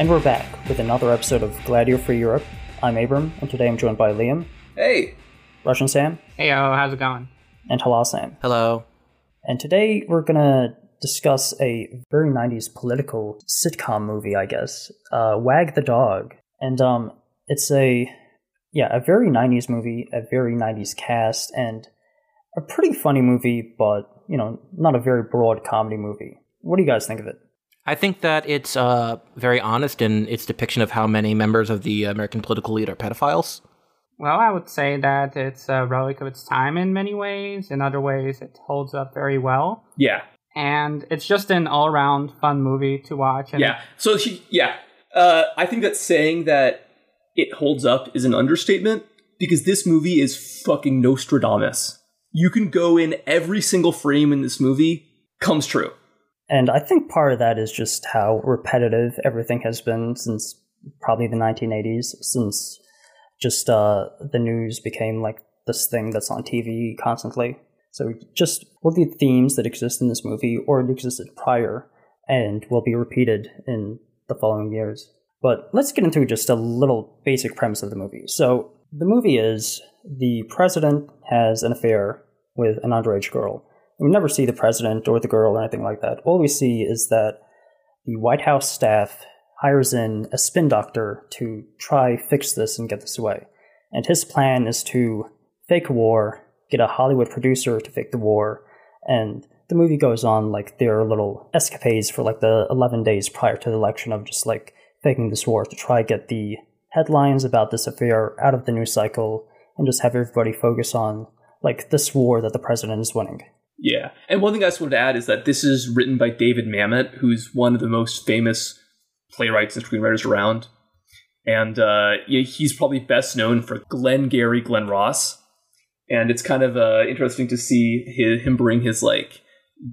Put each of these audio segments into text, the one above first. And we're back with another episode of Gladio Free Europe. I'm Abram, and today I'm joined by Liam. Hey! Russian Sam. Hey-o, how's it going? And Halal Sam. Hello. And today we're going to discuss a very 90s political sitcom movie, I guess. Wag the Dog. And it's a very 90s movie, a very 90s cast, and a pretty funny movie, but, you know, not a very broad comedy movie. What do you guys think of it? I think that it's very honest in its depiction of how many members of the American political elite are pedophiles. Well, I would say that it's a relic of its time in many ways. In other ways, it holds up very well. Yeah. And it's just an all-around fun movie to watch. And yeah. So, I think that saying that it holds up is an understatement, because this movie is fucking Nostradamus. You can go in every single frame in this movie comes true. And I think part of that is just how repetitive everything has been since probably the 1980s, since just the news became like this thing that's on TV constantly. So just all the themes that exist in this movie or that existed prior and will be repeated in the following years. But let's get into just a little basic premise of the movie. So the movie is the president has an affair with an underage girl. We never see the president or the girl or anything like that. All we see is that the White House staff hires in a spin doctor to try fix this and get this away. And his plan is to fake a war, get a Hollywood producer to fake the war, and the movie goes on like their little escapades for like the 11 days prior to the election of just like faking this war to try get the headlines about this affair out of the news cycle and just have everybody focus on like this war that the president is winning. Yeah. And one thing I just wanted to add is that this is written by David Mamet, who's one of the most famous playwrights and screenwriters around. And he's probably best known for Glengarry Glen Ross. And it's kind of interesting to see him bring his like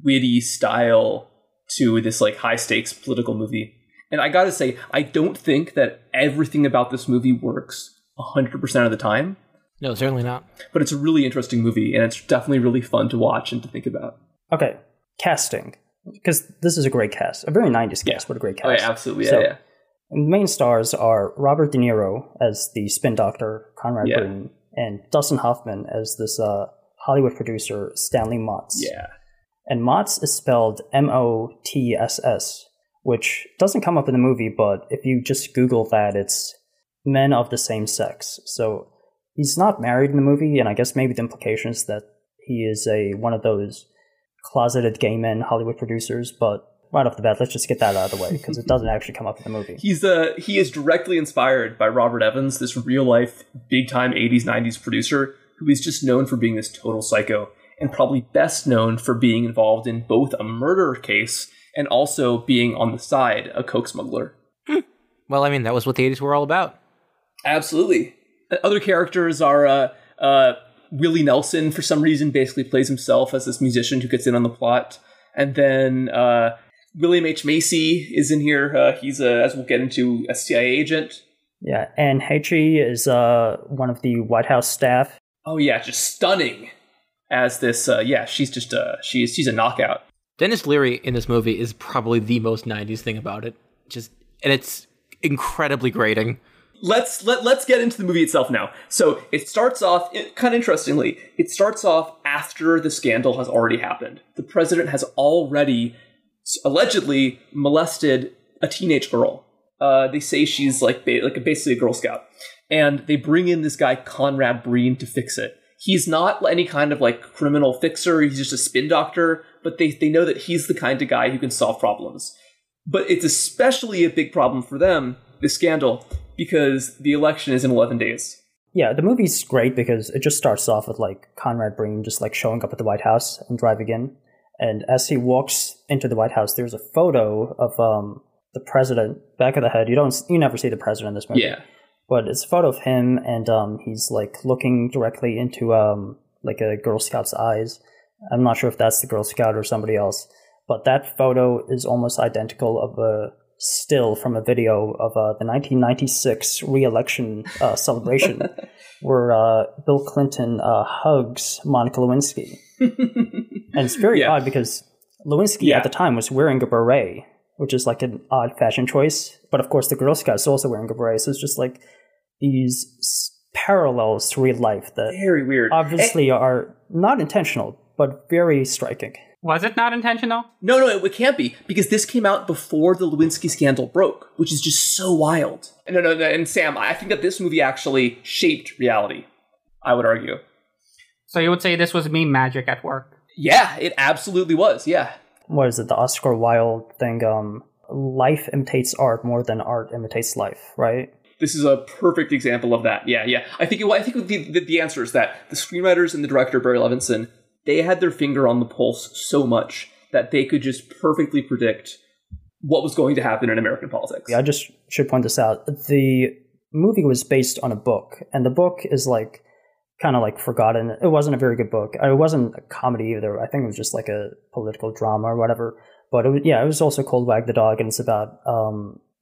witty style to this like high stakes political movie. And I got to say, I don't think that everything about this movie works 100% of the time. No, certainly not. But it's a really interesting movie, and it's definitely really fun to watch and to think about. Okay, casting. Because this is a great cast. A very 90s cast, What a great cast. Oh, yeah, absolutely, yeah. The main stars are Robert De Niro as the spin doctor, Conrad Burton, and Dustin Hoffman as this Hollywood producer, Stanley Motz. Yeah. And Motz is spelled M-O-T-S-S, which doesn't come up in the movie, but if you just Google that, it's men of the same sex. So he's not married in the movie, and I guess maybe the implication is that he is one of those closeted gay men Hollywood producers, but right off the bat, let's just get that out of the way, because it doesn't actually come up in the movie. He is directly inspired by Robert Evans, this real-life, big-time 80s, 90s producer, who is just known for being this total psycho, and probably best known for being involved in both a murder case and also being, on the side, a coke smuggler. Well, I mean, that was what the 80s were all about. Absolutely. Other characters are Willie Nelson, for some reason, basically plays himself as this musician who gets in on the plot. And then William H. Macy is in here. He's, as we'll get into, a CIA agent. Yeah, Anne Heche is one of the White House staff. Oh, yeah, just stunning as this. She's just she's a knockout. Dennis Leary in this movie is probably the most 90s thing about it. And it's incredibly grating. Let's get into the movie itself now. So it starts off, kind of interestingly, it starts off after the scandal has already happened. The president has already allegedly molested a teenage girl. They say she's basically a Girl Scout. And they bring in this guy, Conrad Breen, to fix it. He's not any kind of like criminal fixer. He's just a spin doctor. But they know that he's the kind of guy who can solve problems. But it's especially a big problem for them, this scandal, because the election is in 11 days. Yeah, the movie's great because it just starts off with like Conrad Breen just like showing up at the White House and driving in. And as he walks into the White House, there's a photo of the president, back of the head. You never see the president in this movie. Yeah. But it's a photo of him, and he's like looking directly into like a Girl Scout's eyes. I'm not sure if that's the Girl Scout or somebody else. But that photo is almost identical of a still from a video of the 1996 re-election celebration where Bill Clinton hugs Monica Lewinsky. And it's very odd because Lewinsky at the time was wearing a beret which is like an odd fashion choice. But of course, the Girl Scouts are also wearing a beret. So it's just like these parallels to real life that very weird. Obviously are not intentional, but very striking. Was it not intentional? No, it can't be, because this came out before the Lewinsky scandal broke, which is just so wild. No, and Sam, I think that this movie actually shaped reality, I would argue. So you would say this was meme magic at work? Yeah, it absolutely was, yeah. What is it, the Oscar Wilde thing? Life imitates art more than art imitates life, right? This is a perfect example of that, yeah. I think the answer is that the screenwriters and the director, Barry Levinson, they had their finger on the pulse so much that they could just perfectly predict what was going to happen in American politics. Yeah, I just should point this out. The movie was based on a book, and the book is like kind of like forgotten. It wasn't a very good book. It wasn't a comedy either. I think it was just like a political drama or whatever. But it was also called Wag the Dog, and it's about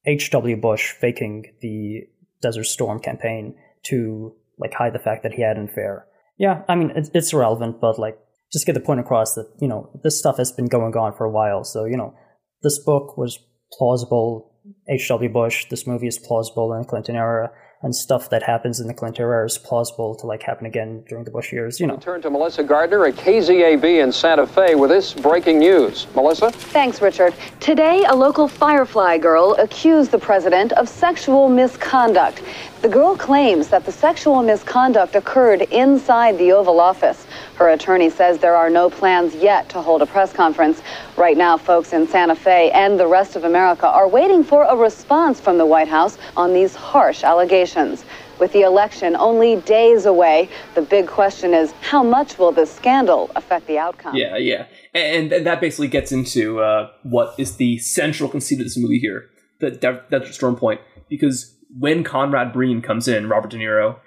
H.W. Bush faking the Desert Storm campaign to like hide the fact that he had an affair. Yeah, I mean, it's irrelevant, but like, just get the point across that, you know, this stuff has been going on for a while. So, you know, this book was plausible. H.W. Bush, this movie is plausible in the Clinton era, and stuff that happens in the Clinton era is plausible to like happen again during the Bush years, you know. Turn to Melissa Gardner at KZAB in Santa Fe with this breaking news. Melissa? Thanks, Richard. Today, a local Firefly girl accused the president of sexual misconduct. The girl claims that the sexual misconduct occurred inside the Oval Office. Her attorney says there are no plans yet to hold a press conference. Right now, folks in Santa Fe and the rest of America are waiting for a response from the White House on these harsh allegations. With the election only days away, the big question is, how much will this scandal affect the outcome? Yeah. And that basically gets into what is the central conceit of this movie here, the Desert Storm point, because when Conrad Breen comes in, Robert De Niro,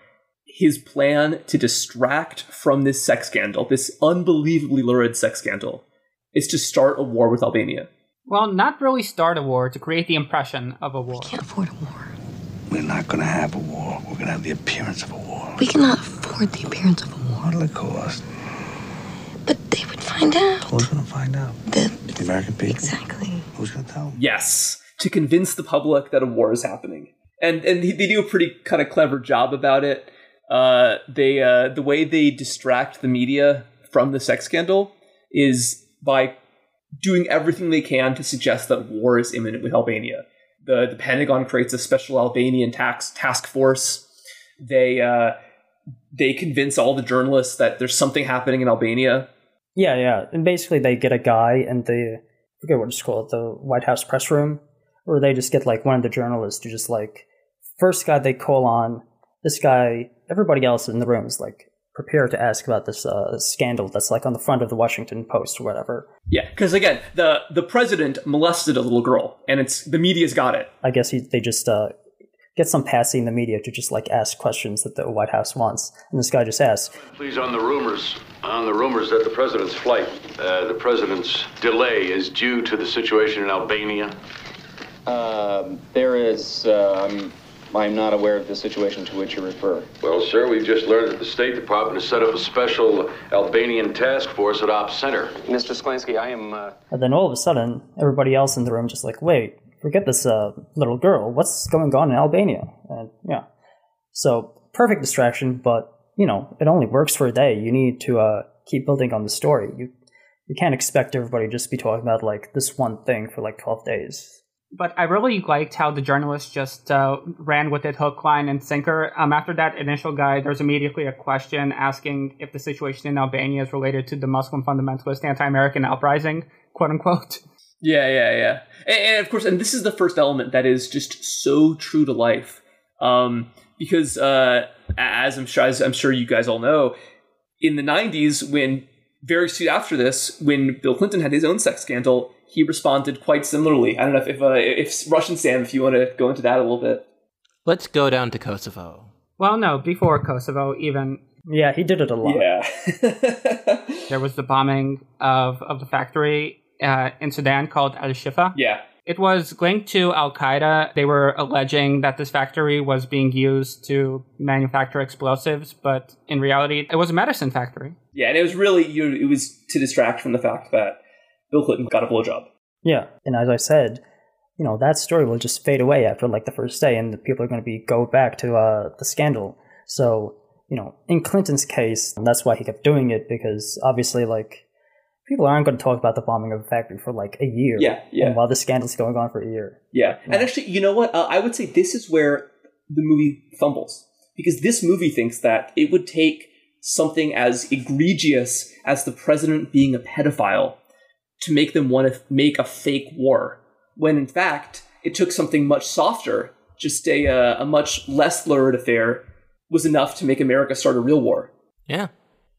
his plan to distract from this sex scandal, this unbelievably lurid sex scandal, is to start a war with Albania. Well, not really start a war, to create the impression of a war. We can't afford a war. We're not going to have a war. We're going to have the appearance of a war. We cannot afford the appearance of a war. What'll it cost? But they would find out. Who's going to find out? The American people. Exactly. Who's going to tell them? Yes, to convince the public that a war is happening. And they do a pretty kind of clever job about it. They the way they distract the media from the sex scandal is by doing everything they can to suggest that war is imminent with Albania. The Pentagon creates a special Albanian task force. They convince all the journalists that there's something happening in Albania. Yeah. And basically they get a guy in the, I forget what it's called, the White House press room. Or they just get, like, one of the journalists to just, like, first guy they call on, this guy, everybody else in the room is, like, prepared to ask about this scandal that's, like, on the front of the Washington Post or whatever. Yeah, because, again, the president molested a little girl, and it's the media's got it. I guess they just get some passy in the media to just, like, ask questions that the White House wants. And this guy just asks. Please, on the rumors that the president's flight, the president's delay is due to the situation in Albania. There is, I'm not aware of the situation to which you refer. Well, sir, we've just learned that the State Department has set up a special Albanian task force at Ops Center. Mr. Sklansky, I am, And then all of a sudden, everybody else in the room just like, wait, forget this, little girl. What's going on in Albania? And, yeah. So, perfect distraction, but, you know, it only works for a day. You need to, keep building on the story. You can't expect everybody to just be talking about, like, this one thing for, like, 12 days. But I really liked how the journalist just ran with it hook, line, and sinker. After that initial guy, there's immediately a question asking if the situation in Albania is related to the Muslim fundamentalist anti-American uprising, quote unquote. Yeah. And of course, and this is the first element that is just so true to life. Because as I'm sure you guys all know, in the 90s, when very soon after this, when Bill Clinton had his own sex scandal, he responded quite similarly. I don't know if Russian Sam, if you want to go into that a little bit. Let's go down to Kosovo. Well, no, before Kosovo even. Yeah, he did it a lot. Yeah. There was the bombing of the factory in Sudan called Al-Shifa. Yeah. It was linked to Al-Qaeda. They were alleging that this factory was being used to manufacture explosives, but in reality, it was a medicine factory. Yeah, and it was really, it was to distract from the fact that Bill Clinton got a blowjob. Yeah, and as I said, you know, that story will just fade away after like the first day, and the people are going to go back to the scandal. So, you know, in Clinton's case, that's why he kept doing it, because obviously, like, people aren't going to talk about the bombing of a factory for like a year. Yeah, yeah. And while the scandal's going on for a year. Yeah. And actually, you know what? I would say this is where the movie fumbles, because this movie thinks that it would take something as egregious as the president being a pedophile to make them want to make a fake war, when in fact it took something much softer. Just a much less lurid affair was enough to make America start a real war. Yeah.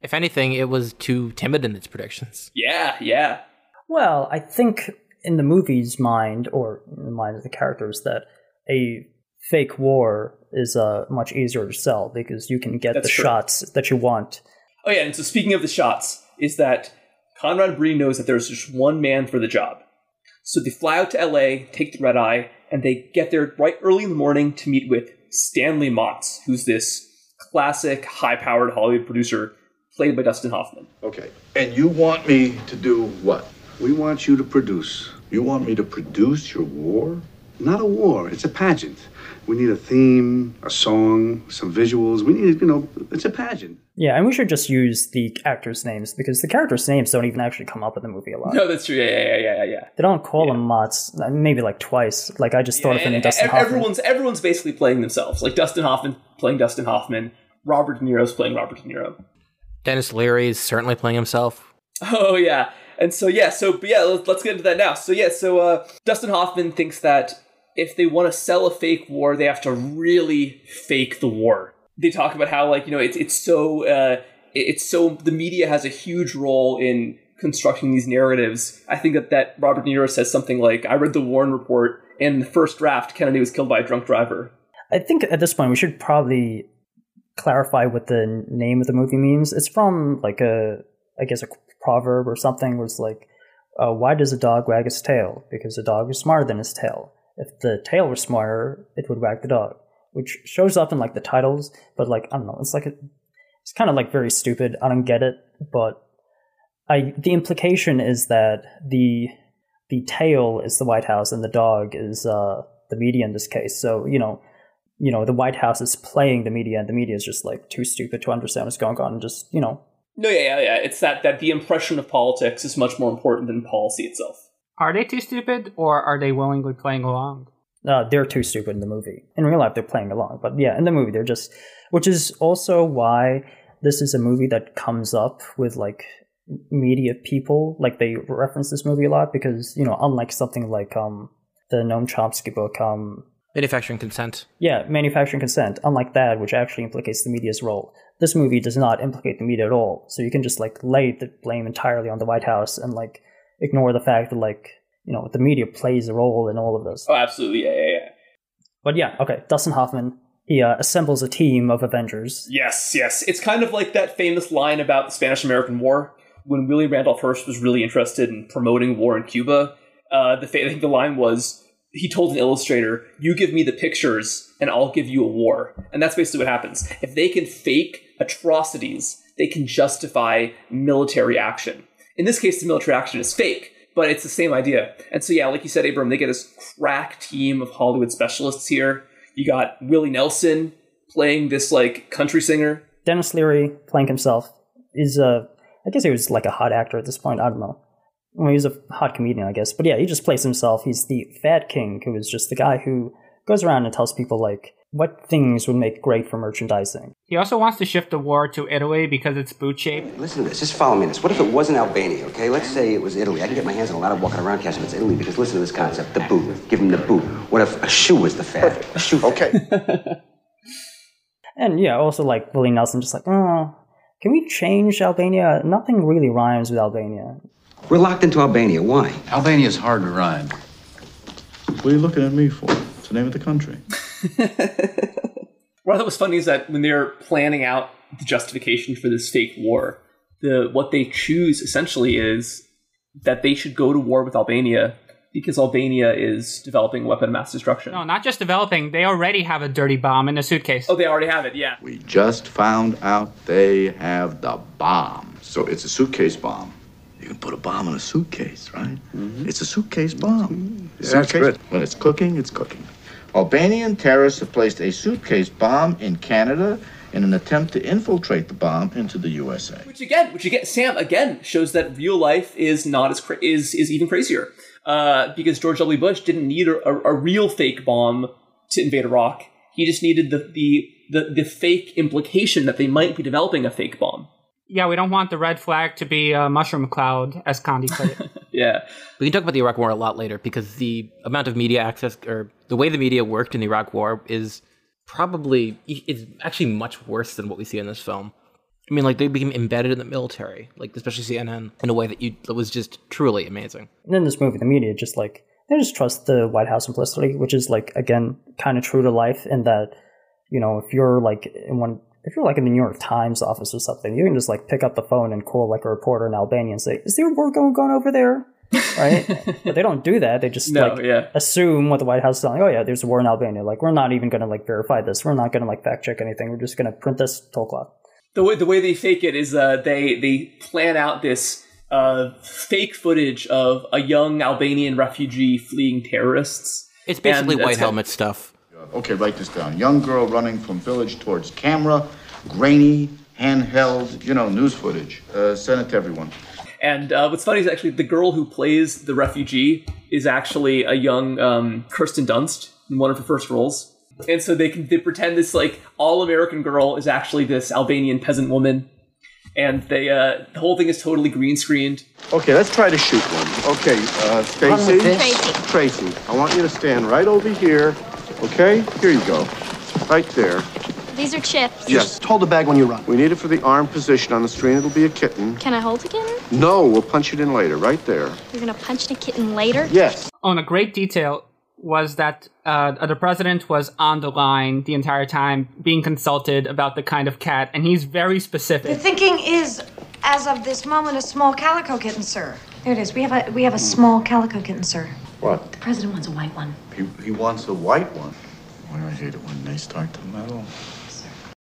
If anything, it was too timid in its predictions. Yeah, yeah. Well, I think in the movie's mind, or in the mind of the characters, that a fake war is much easier to sell, because you can get shots that you want. Oh, yeah. And so speaking of the shots, is that Conrad Bree knows that there's just one man for the job. So they fly out to L.A., take the red eye, and they get there right early in the morning to meet with Stanley Motz, who's this classic high-powered Hollywood producer, played by Dustin Hoffman. Okay. And you want me to do what? We want you to produce. You want me to produce your war? Not a war. It's a pageant. We need a theme, a song, some visuals. We need, you know, it's a pageant. Yeah, and we should just use the actors' names, because the characters' names don't even actually come up in the movie a lot. No, that's true. Yeah. They don't call him Motz, maybe like twice. Like, I just thought of him in Dustin Hoffman. Everyone's basically playing themselves. Like, Dustin Hoffman playing Dustin Hoffman. Robert De Niro's playing Robert De Niro. Dennis Leary is certainly playing himself. Oh, yeah. And so, yeah. So, yeah, let's get into that now. So, yeah. So, Dustin Hoffman thinks that if they want to sell a fake war, they have to really fake the war. They talk about how, like, you know, it's so the media has a huge role in constructing these narratives. I think that Robert De Niro says something like, I read the Warren Report, and in the first draft, Kennedy was killed by a drunk driver. I think at this point, we should probably clarify what the name of the movie means. It's from like I guess a proverb or something, where it's like, why does a dog wag its tail? Because the dog is smarter than its tail. If the tail were smarter, it would wag the dog, which shows up in like the titles, but like, I don't know, it's like it's kind of like very stupid. I don't get it, but the implication is that the tail is the White House and the dog is the media in this case. So, you know, the White House is playing the media, and the media is just like too stupid to understand what's going on, and just, you know. No, yeah. It's that the impression of politics is much more important than policy itself. Are they too stupid, or are they willingly playing along? They're too stupid in the movie. In real life, they're playing along. But yeah, in the movie, they're just, which is also why this is a movie that comes up with like media people. Like, they reference this movie a lot because, you know, unlike something like the Noam Chomsky book, Manufacturing Consent. Yeah, Manufacturing Consent. Unlike that, which actually implicates the media's role, this movie does not implicate the media at all. So you can just like lay the blame entirely on the White House and like ignore the fact that, like, you know, the media plays a role in all of this. Oh, absolutely. Yeah. But yeah, okay. Dustin Hoffman, he assembles a team of Avengers. Yes. It's kind of like that famous line about the Spanish-American War when Willie Randolph Hearst was really interested in promoting war in Cuba. I think the line was, he told an illustrator, you give me the pictures and I'll give you a war. And that's basically what happens. If they can fake atrocities, they can justify military action. In this case, the military action is fake, but it's the same idea. And so, yeah, like you said, Abram, they get this crack team of Hollywood specialists here. You got Willie Nelson playing this, like, country singer. Dennis Leary playing himself is, I guess he was like a hot actor at this point. I don't know. Well, he's a hot comedian, I guess. But yeah, he just plays himself. He's the Fat King, who is just the guy who goes around and tells people, like, what things would make great for merchandising. He also wants to shift the war to Italy because it's boot-shaped. Listen to this. Just follow me in this. What if it wasn't Albania, okay? Let's say it was Italy. I can get my hands on a lot of walking around cash if it's Italy, because listen to this concept. The boot. Give him the boot. What if a shoe was the fat? A shoe. Okay. And yeah, also, like, Willie Nelson just like, can we change Albania? Nothing really rhymes with Albania. We're locked into Albania. Why? Albania's hard to rhyme. What are you looking at me for? It's the name of the country. What I thought was funny is that when they're planning out the justification for this fake war, what they choose essentially is that they should go to war with Albania because Albania is developing a weapon of mass destruction. No, not just developing. They already have a dirty bomb in a suitcase. Oh, they already have it, yeah. We just found out they have the bomb. So it's a suitcase bomb. You can put a bomb in a suitcase, right? Mm-hmm. It's a suitcase bomb. Yeah, that's good. When it's cooking, it's cooking. Albanian terrorists have placed a suitcase bomb in Canada in an attempt to infiltrate the bomb into the USA. Which again, shows that real life is not as is even crazier. Because George W. Bush didn't need a real fake bomb to invade Iraq. He just needed the fake implication that they might be developing a fake bomb. Yeah, we don't want the red flag to be a mushroom cloud, as Condi put it. Yeah. We can talk about the Iraq War a lot later, because the amount of media access, or the way the media worked in the Iraq War is probably, it's actually much worse than what we see in this film. I mean, like, they became embedded in the military, like, especially CNN, in a way that was just truly amazing. And in this movie, the media just, like, they just trust the White House implicitly, which is, like, again, kind of true to life in that, you know, if you're, like, in the New York Times office or something, you can just, like, pick up the phone and call, like, a reporter in Albania and say, is there a war going over there? Right? But they don't do that. They just, assume what the White House is telling. Oh, yeah, there's a war in Albania. Like, we're not even going to, like, verify this. We're not going to, like, fact-check anything. We're just going to print this whole cloth. The way they fake it is they plan out this fake footage of a young Albanian refugee fleeing terrorists. It's basically white helmet stuff. Okay, write this down. Young girl running from village towards camera, grainy, handheld, news footage. Send it to everyone. And what's funny is actually the girl who plays the refugee is actually a young Kirsten Dunst in one of her first roles. And so they pretend this, like, all-American girl is actually this Albanian peasant woman. And they the whole thing is totally green-screened. Okay, let's try to shoot one. Okay, Tracy, I want you to stand right over here. Okay, here you go. Right there. These are chips. Yes. Just hold the bag when you run. We need it for the arm position on the screen. It'll be a kitten. Can I hold a kitten? No, we'll punch it in later. Right there. You're going to punch the kitten later? Yes. On a great detail was that the president was on the line the entire time being consulted about the kind of cat, and he's very specific. The thinking is, as of this moment, a small calico kitten, sir. There it is. We have a small calico kitten, sir. What? The president wants a white one. He wants a white one. Well, I hate it when they start to meddle.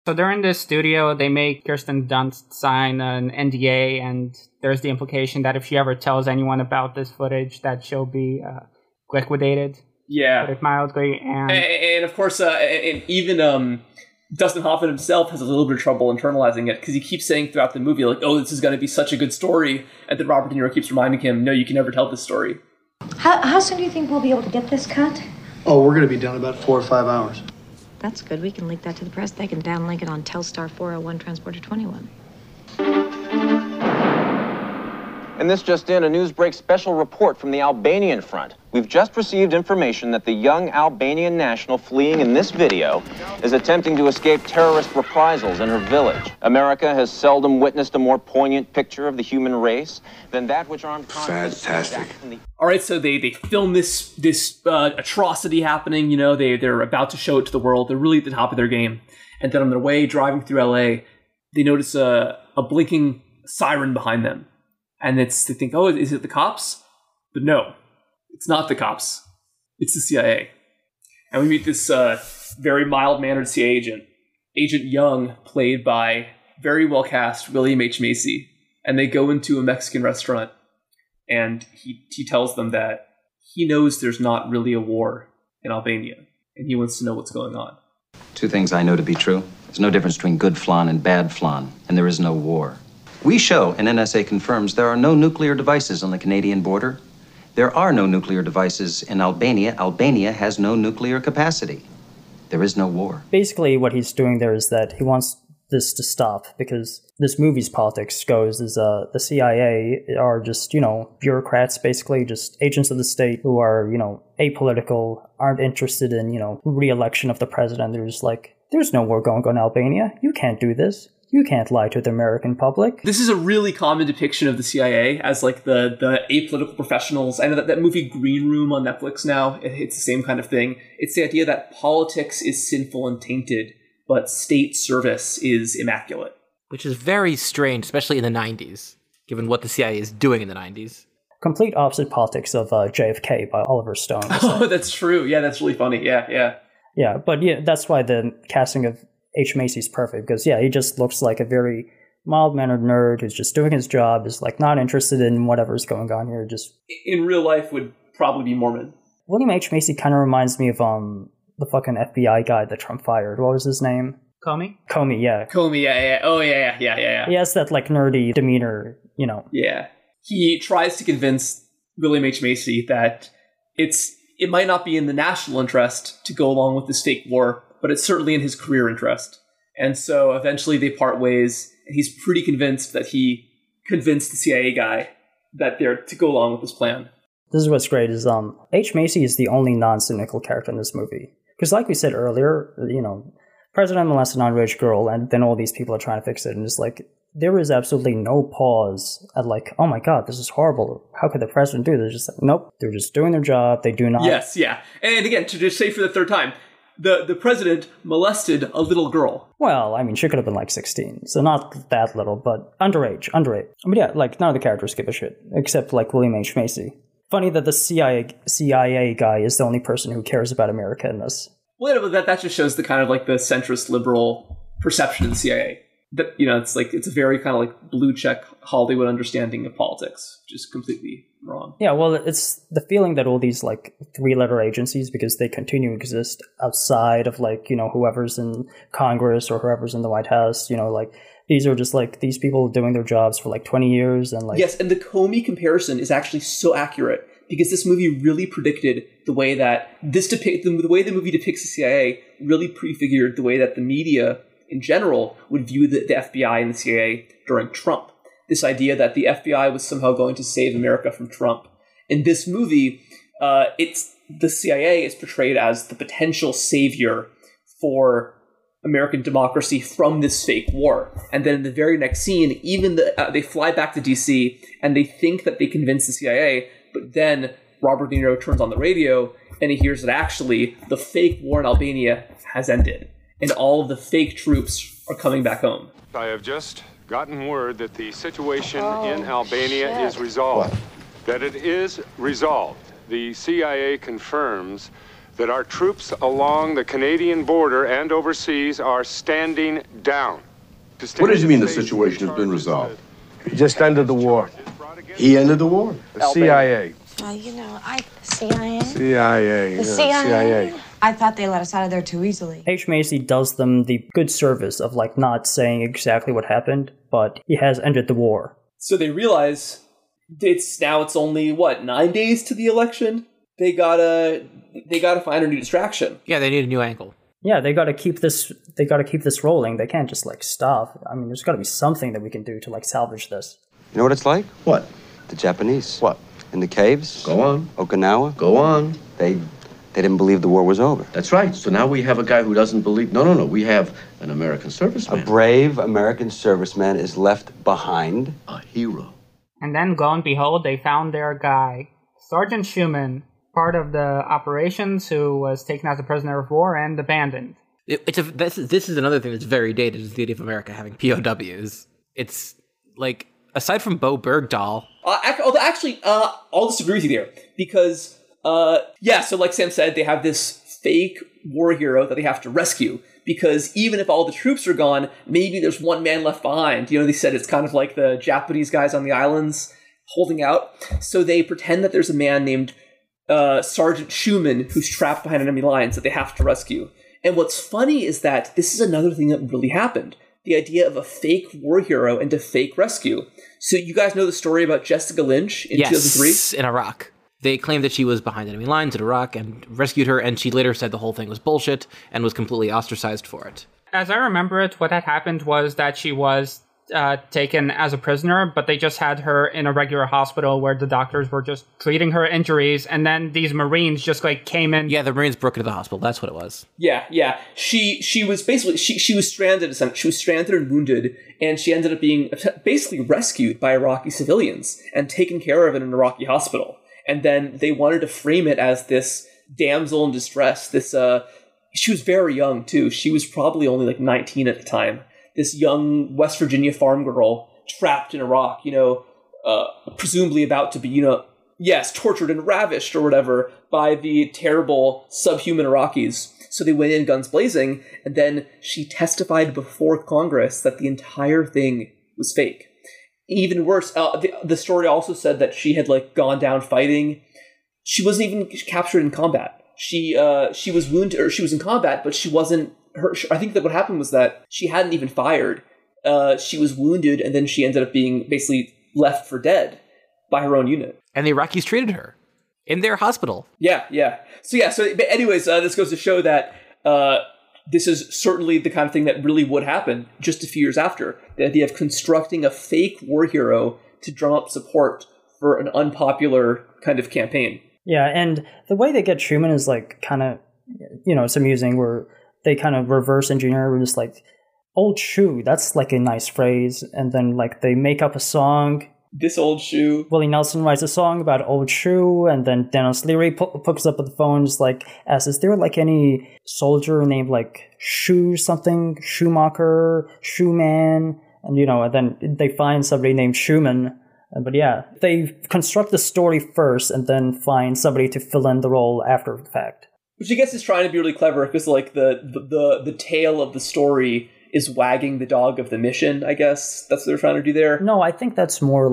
So they're in this studio. They make Kirsten Dunst sign an NDA, and there's the implication that if she ever tells anyone about this footage, that she'll be liquidated. Yeah, mildly, and of course, and even Dustin Hoffman himself has a little bit of trouble internalizing it, because he keeps saying throughout the movie, like, "Oh, this is going to be such a good story," and then Robert De Niro keeps reminding him, "No, you can never tell this story." How soon do you think we'll be able to get this cut? Oh, we're going to be done in about 4 or 5 hours. That's good. We can link that to the press. They can downlink it on Telstar 401 Transporter 21. And this just in, a Newsbreak special report from the Albanian front. We've just received information that the young Albanian national fleeing in this video is attempting to escape terrorist reprisals in her village. America has seldom witnessed a more poignant picture of the human race than that which armed... Fantastic. All right, so they film this atrocity happening. You know, they're about to show it to the world. They're really at the top of their game. And then on their way, driving through L.A., they notice a blinking siren behind them. And they think, oh, is it the cops? But no, it's not the cops. It's the CIA. And we meet this very mild-mannered CIA agent, Agent Young, played by very well-cast William H. Macy. And they go into a Mexican restaurant, and he tells them that he knows there's not really a war in Albania, and he wants to know what's going on. Two things I know to be true. There's no difference between good flan and bad flan, and there is no war. We show, and NSA confirms, there are no nuclear devices on the Canadian border. There are no nuclear devices in Albania. Albania has no nuclear capacity. There is no war. Basically, what he's doing there is that he wants this to stop, because this movie's politics goes is the CIA are just, bureaucrats, basically just agents of the state who are, apolitical, aren't interested in, re-election of the president. They're just like, there's no war going on in Albania. You can't do this. You can't lie to the American public. This is a really common depiction of the CIA as, like, the apolitical professionals. I know that movie Green Room on Netflix now, it's the same kind of thing. It's the idea that politics is sinful and tainted, but state service is immaculate. Which is very strange, especially in the 90s, given what the CIA is doing in the 90s. Complete opposite politics of JFK by Oliver Stone. Oh, that's true. Yeah, that's really funny. Yeah. Yeah, but that's why the casting of H. Macy's perfect, because he just looks like a very mild-mannered nerd who's just doing his job, is like not interested in whatever's going on here. Just in real life would probably be Mormon. William H. Macy kind of reminds me of the fucking FBI guy that Trump fired. What was his name? Comey? Comey, yeah. Comey, yeah. Oh, yeah. He has that like nerdy demeanor, you know. Yeah. He tries to convince William H. Macy that it might not be in the national interest to go along with this fake war, but it's certainly in his career interest. And so eventually they part ways, and he's pretty convinced that he convinced the CIA guy that they're to go along with this plan. This is what's great is H. Macy is the only non-cynical character in this movie. Because like we said earlier, you know, President molested a non-rich girl, and then all these people are trying to fix it, and it's like, there is absolutely no pause at like, oh my god, this is horrible. How could the president do this? They're just like, nope, they're just doing their job, they do not. Yes, yeah. And again, to just say for the third time, the president molested a little girl. Well, I mean, she could have been like 16, so not that little, but underage. But yeah, like, none of the characters give a shit, except like William H. Macy. Funny that the CIA guy is the only person who cares about America in this. Well, that just shows the kind of like the centrist liberal perception in the CIA. That, you know, it's like, it's a very kind of like blue check Hollywood understanding of politics, which is completely wrong. Yeah, well, it's the feeling that all these like 3-letter agencies, because they continue to exist outside of like, you know, whoever's in Congress or whoever's in the White House, you know, like these are just like these people doing their jobs for like 20 years and like. Yes, and the Comey comparison is actually so accurate because this movie really predicted the way that the way the movie depicts the CIA really prefigured the way that the media in general would view the FBI and the CIA during Trump. This idea that the FBI was somehow going to save America from Trump. In this movie, the CIA is portrayed as the potential savior for American democracy from this fake war. And then in the very next scene, they fly back to DC and they think that they convince the CIA, but then Robert De Niro turns on the radio and he hears that actually the fake war in Albania has ended. And all of the fake troops are coming back home. I have just gotten word that the situation in Albania is resolved. What? That it is resolved. The CIA confirms that our troops along the Canadian border and overseas are standing down. What does it mean the situation has been resolved? He just ended the war. He ended the war? The CIA. CIA. I thought they let us out of there too easily. H. Macy does them the good service of, like, not saying exactly what happened, but he has ended the war. So they realize it's only, 9 days to the election? They gotta find a new distraction. Yeah, they need a new angle. Yeah, they gotta keep this rolling. They can't just, like, stop. I mean, there's gotta be something that we can do to, like, salvage this. You know what it's like? What? The Japanese. What? In the caves. Go on. Okinawa. Go on. They didn't believe the war was over. That's right. So now we have a guy who doesn't believe... No. We have an American serviceman. A brave American serviceman is left behind. A hero. And then, lo and behold, they found their guy. Sergeant Schumann, part of the operations, who was taken as a prisoner of war and abandoned. This is another thing that's very dated, is the idea of America having POWs. It's, like, aside from Bo Bergdahl... Although, I'll disagree with you there, because... so like Sam said, they have this fake war hero that they have to rescue because even if all the troops are gone, maybe there's one man left behind. You know, they said it's kind of like the Japanese guys on the islands holding out. So they pretend that there's a man named Sergeant Schumann who's trapped behind enemy lines that they have to rescue. And what's funny is that this is another thing that really happened. The idea of a fake war hero and a fake rescue. So you guys know the story about Jessica Lynch in 2003? Yes, in Iraq. They claimed that she was behind enemy lines in Iraq and rescued her, and she later said the whole thing was bullshit and was completely ostracized for it. As I remember it, what had happened was that she was taken as a prisoner, but they just had her in a regular hospital where the doctors were just treating her injuries, and then these Marines just, like, came in. Yeah, the Marines broke into the hospital. That's what it was. Yeah. She was basically... She was stranded. She was stranded and wounded, and she ended up being basically rescued by Iraqi civilians and taken care of in an Iraqi hospital. And then they wanted to frame it as this damsel in distress. She was very young, too. She was probably only like 19 at the time. This young West Virginia farm girl trapped in Iraq, you know, presumably about to be, you know, tortured and ravished or whatever by the terrible subhuman Iraqis. So they went in guns blazing, and then she testified before Congress that the entire thing was fake. Even worse, the story also said that she had gone down fighting. She wasn't even captured in combat. She was wounded, or she was in combat, but she wasn't. I think that what happened was that she hadn't even fired. She was wounded, and then she ended up being basically left for dead by her own unit. And the Iraqis treated her in their hospital. Yeah. So, but anyways, this goes to show that this is certainly the kind of thing that really would happen just a few years after. The idea of constructing a fake war hero to drum up support for an unpopular kind of campaign. Yeah, and the way they get Truman is kind of, it's amusing where they kind of reverse engineer. We're just old shoe, that's a nice phrase. And then they make up a song. This old shoe. Willie Nelson writes a song about old shoe, and then Dennis Leary picks up the phone, just asks, is there any soldier named shoe something, Schumacher, Shoeman, and and then they find somebody named Schumann. But yeah, they construct the story first and then find somebody to fill in the role after the fact. Which I guess is trying to be really clever, because the tail of the story is wagging the dog of the mission, I guess. That's what they're trying to do there. No, I think that's more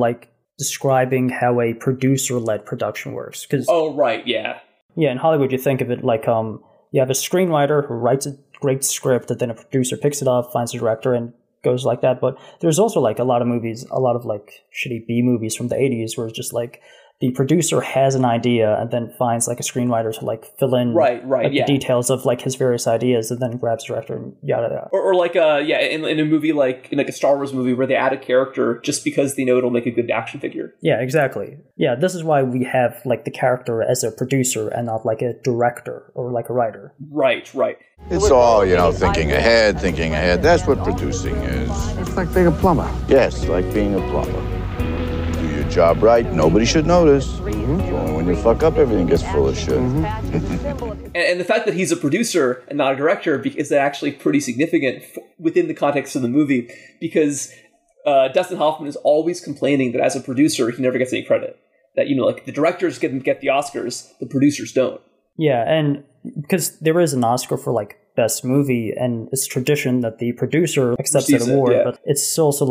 describing how a producer-led production works. Oh, right, yeah. Yeah, in Hollywood, you think of it you have a screenwriter who writes a great script, and then a producer picks it up, finds a director, and goes like that. But there's also a lot of movies, a lot of shitty B movies from the 80s where it's just the producer has an idea and then finds a screenwriter to fill in the details of his various ideas, and then grabs the director and yada yada. Or in a movie in a Star Wars movie where they add a character just because they know it'll make a good action figure. Yeah, exactly. Yeah, this is why we have the character as a producer and not a director or a writer. Right. It's all thinking ahead. That's what producing is. It's like being a plumber. Yes, like being a plumber. Job right, nobody should notice. Mm-hmm. It's only when you fuck up, everything gets full of shit. Mm-hmm. and the fact that he's a producer and not a director is actually pretty significant within the context of the movie, because Dustin Hoffman is always complaining that as a producer, he never gets any credit. That, the directors get the Oscars, the producers don't. Yeah, and because there is an Oscar for, best movie, and it's tradition that the producer accepts that award, but it's also,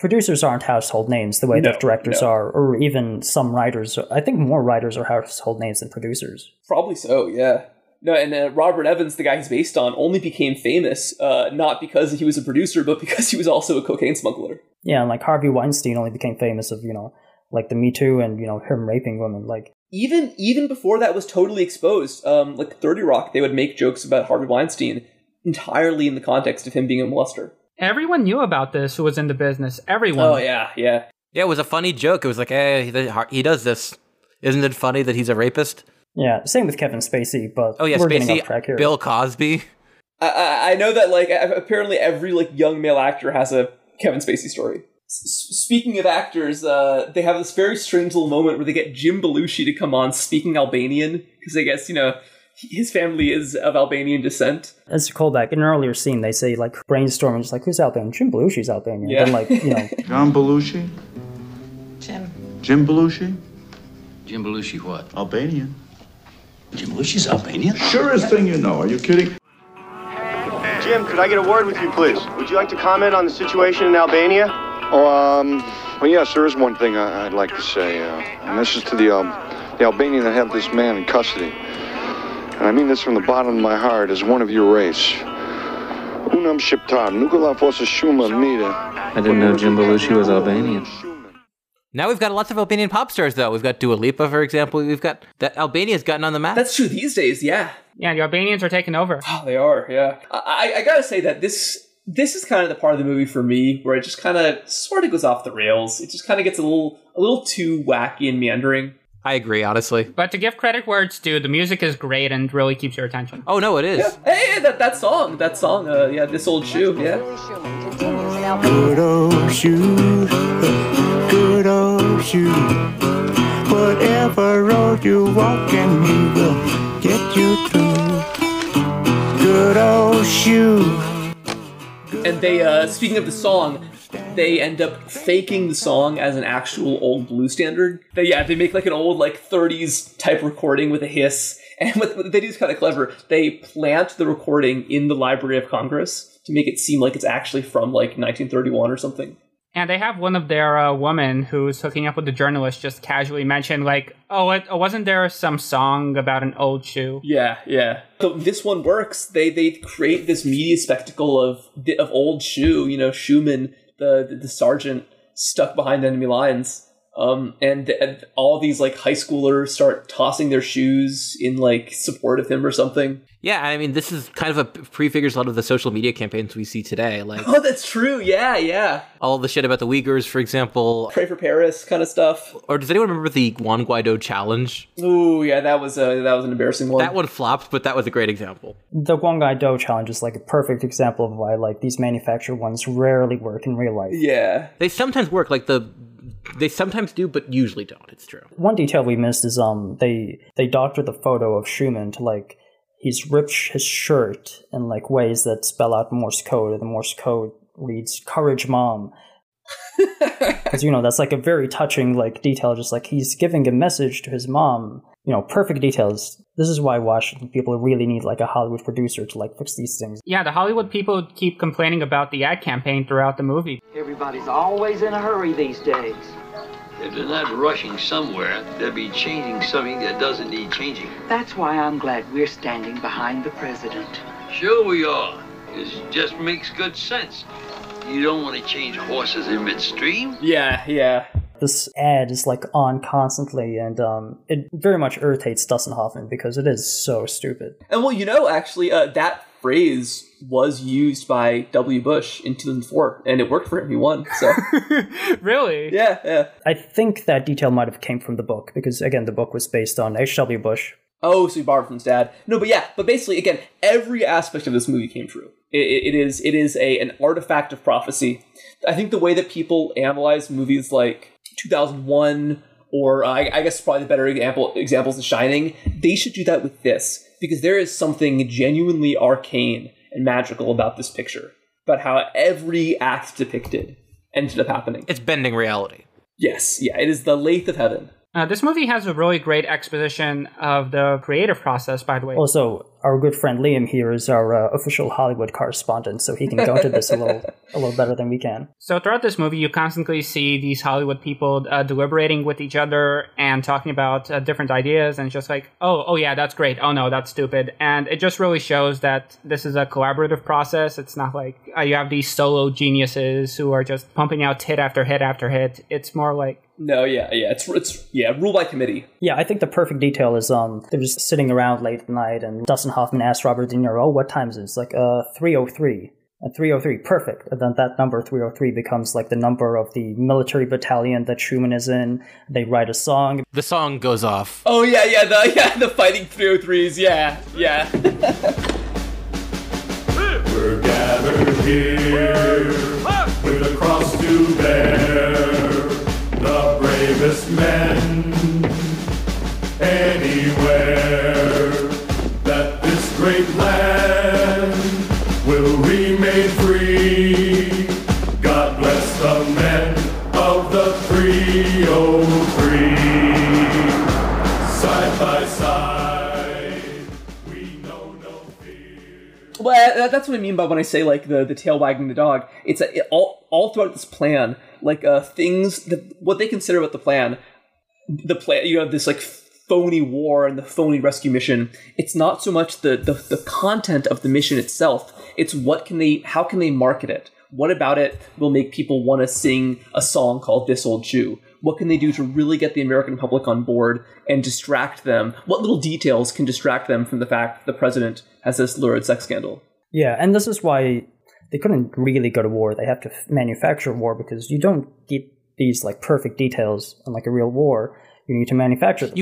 producers aren't household names the way that directors are, or even some writers. I think more writers are household names than producers. Probably so, yeah. No, and Robert Evans, the guy he's based on, only became famous not because he was a producer, but because he was also a cocaine smuggler. Yeah, and Harvey Weinstein only became famous of the Me Too and him raping women. Even before that was totally exposed, 30 Rock, they would make jokes about Harvey Weinstein entirely in the context of him being a molester. Everyone knew about this who was in the business. Everyone. Oh, yeah. Yeah, it was a funny joke. It was he does this. Isn't it funny that he's a rapist? Yeah, same with Kevin Spacey, but we're getting off track here. Bill Cosby. I know that, apparently every, young male actor has a Kevin Spacey story. Speaking of actors, they have this very strange little moment where they get Jim Belushi to come on speaking Albanian, because I guess, his family is of Albanian descent. As a callback, in an earlier scene, they say, brainstorming, just who's Albanian? Jim Belushi's Albanian. Yeah. And, John Belushi? Jim. Jim Belushi? Jim Belushi what? Albanian. Jim Belushi's Albanian? Surest thing you know. Are you kidding? Jim, could I get a word with you, please? Would you like to comment on the situation in Albania? Oh, well, yes, there is one thing I'd like to say. And this is to the Albanian that have this man in custody. And I mean this from the bottom of my heart, as one of your race. I didn't know Jim Belushi was Albanian. Now we've got lots of Albanian pop stars, though. We've got Dua Lipa, for example. We've got that Albania's gotten on the map. That's true these days, yeah. Yeah, the Albanians are taking over. Oh, they are, yeah. I gotta say that this is kind of the part of the movie for me where it just kind of sort of goes off the rails. It just kind of gets a little too wacky and meandering. I agree, honestly. But to give credit where it's due, the music is great and really keeps your attention. Oh, no, it is. Yeah. Hey, that song, this old shoe, yeah. Good old shoe, good old shoe. Whatever road you walk in, he will get you through. Good old shoe. And they, speaking of the song, they end up faking the song as an actual old blues standard. They make an old 30s type recording with a hiss, And what they do is kind of clever. They plant the recording in the Library of Congress to make it seem like it's actually from, like, 1931 or something. And they have one of their women who's hooking up with the journalist just casually mention, like, oh, wasn't there some song about an old shoe? Yeah, yeah. So this one works. They create this media spectacle of old shoe, you know, Schumann, the sergeant stuck behind enemy lines. And all these, like, high schoolers start tossing their shoes in, like, support of him or something. Yeah, I mean, this is kind of prefigures a lot of the social media campaigns we see today. Like, oh, that's true. Yeah, yeah. All the shit about the Uyghurs, for example. Pray for Paris kind of stuff. Or does anyone remember the Juan Guaidó challenge? Ooh, yeah, that was an embarrassing one. That one flopped, but that was a great example. The Juan Guaidó challenge is, like, a perfect example of why, like, these manufactured ones rarely work in real life. Yeah. They sometimes work, like, They sometimes do, but usually don't. It's true. One detail we missed is they doctored the photo of Schumann to, like, he's ripped his shirt in, like, ways that spell out Morse code, and the Morse code reads "Courage, Mom." Because, you know, that's, like, a very touching, like, detail. Just, like, he's giving a message to his mom. You know, perfect details. This is why Washington people really need, like, a Hollywood producer to, like, fix these things. Yeah, the Hollywood people keep complaining about the ad campaign throughout the movie. Everybody's always in a hurry these days. If they're not rushing somewhere, they'll be changing something that doesn't need changing. That's why I'm glad we're standing behind the president. Sure we are. It just makes good sense. You don't want to change horses in midstream. Yeah, yeah. This ad is, like, on constantly, and it very much irritates Dustin Hoffman because it is so stupid. And, well, you know, actually, that phrase was used by W. Bush in 2004, and it worked for him. He won, so. Really? Yeah, yeah. I think that detail might have came from the book because, again, the book was based on H.W. Bush. Oh, so he borrowed from his dad. No, but yeah, but basically, again, every aspect of this movie came true. It is an artifact of prophecy. I think the way that people analyze movies like 2001, or I guess probably the better examples The Shining, they should do that with this, because there is something genuinely arcane and magical about this picture, about how every act depicted ended up happening. It's bending reality. Yes, yeah, it is the lathe of heaven. This movie has a really great exposition of the creative process, by the way. Also, our good friend Liam here is our official Hollywood correspondent, so he can go into this a little better than we can. So throughout this movie, you constantly see these Hollywood people deliberating with each other and talking about different ideas, and just like, oh yeah, that's great. Oh no, that's stupid. And it just really shows that this is a collaborative process. It's not like you have these solo geniuses who are just pumping out hit after hit after hit. It's more like... No, yeah, it's yeah, rule by committee. Yeah, I think the perfect detail is they're just sitting around late at night, and Dustin Hoffman asks Robert De Niro, "Oh, what time is it?" It's like 3:03. And 3:03, perfect. And then that number 3:03 becomes, like, the number of the military battalion that Schumann is in. They write a song. The song goes off. Oh yeah, the fighting 3:03s. Yeah. We're gathered here with a cross to bear. The bravest men anywhere that this great land will remain free. God bless the men of the 303. Side by side, we know no fear. Well, that's what I mean by when I say, like, the tail wagging the dog. It's all throughout this plan. Like, things that what they consider about the plan, you know, this, like, phony war and the phony rescue mission. It's not so much the content of the mission itself. It's how can they market it? What about it will make people want to sing a song called "This Old Shoe"? What can they do to really get the American public on board and distract them? What little details can distract them from the fact that the president has this lurid sex scandal? Yeah, and this is why they couldn't really go to war. They have to manufacture war, because you don't get these, like, perfect details in, like, a real war. You need to manufacture them.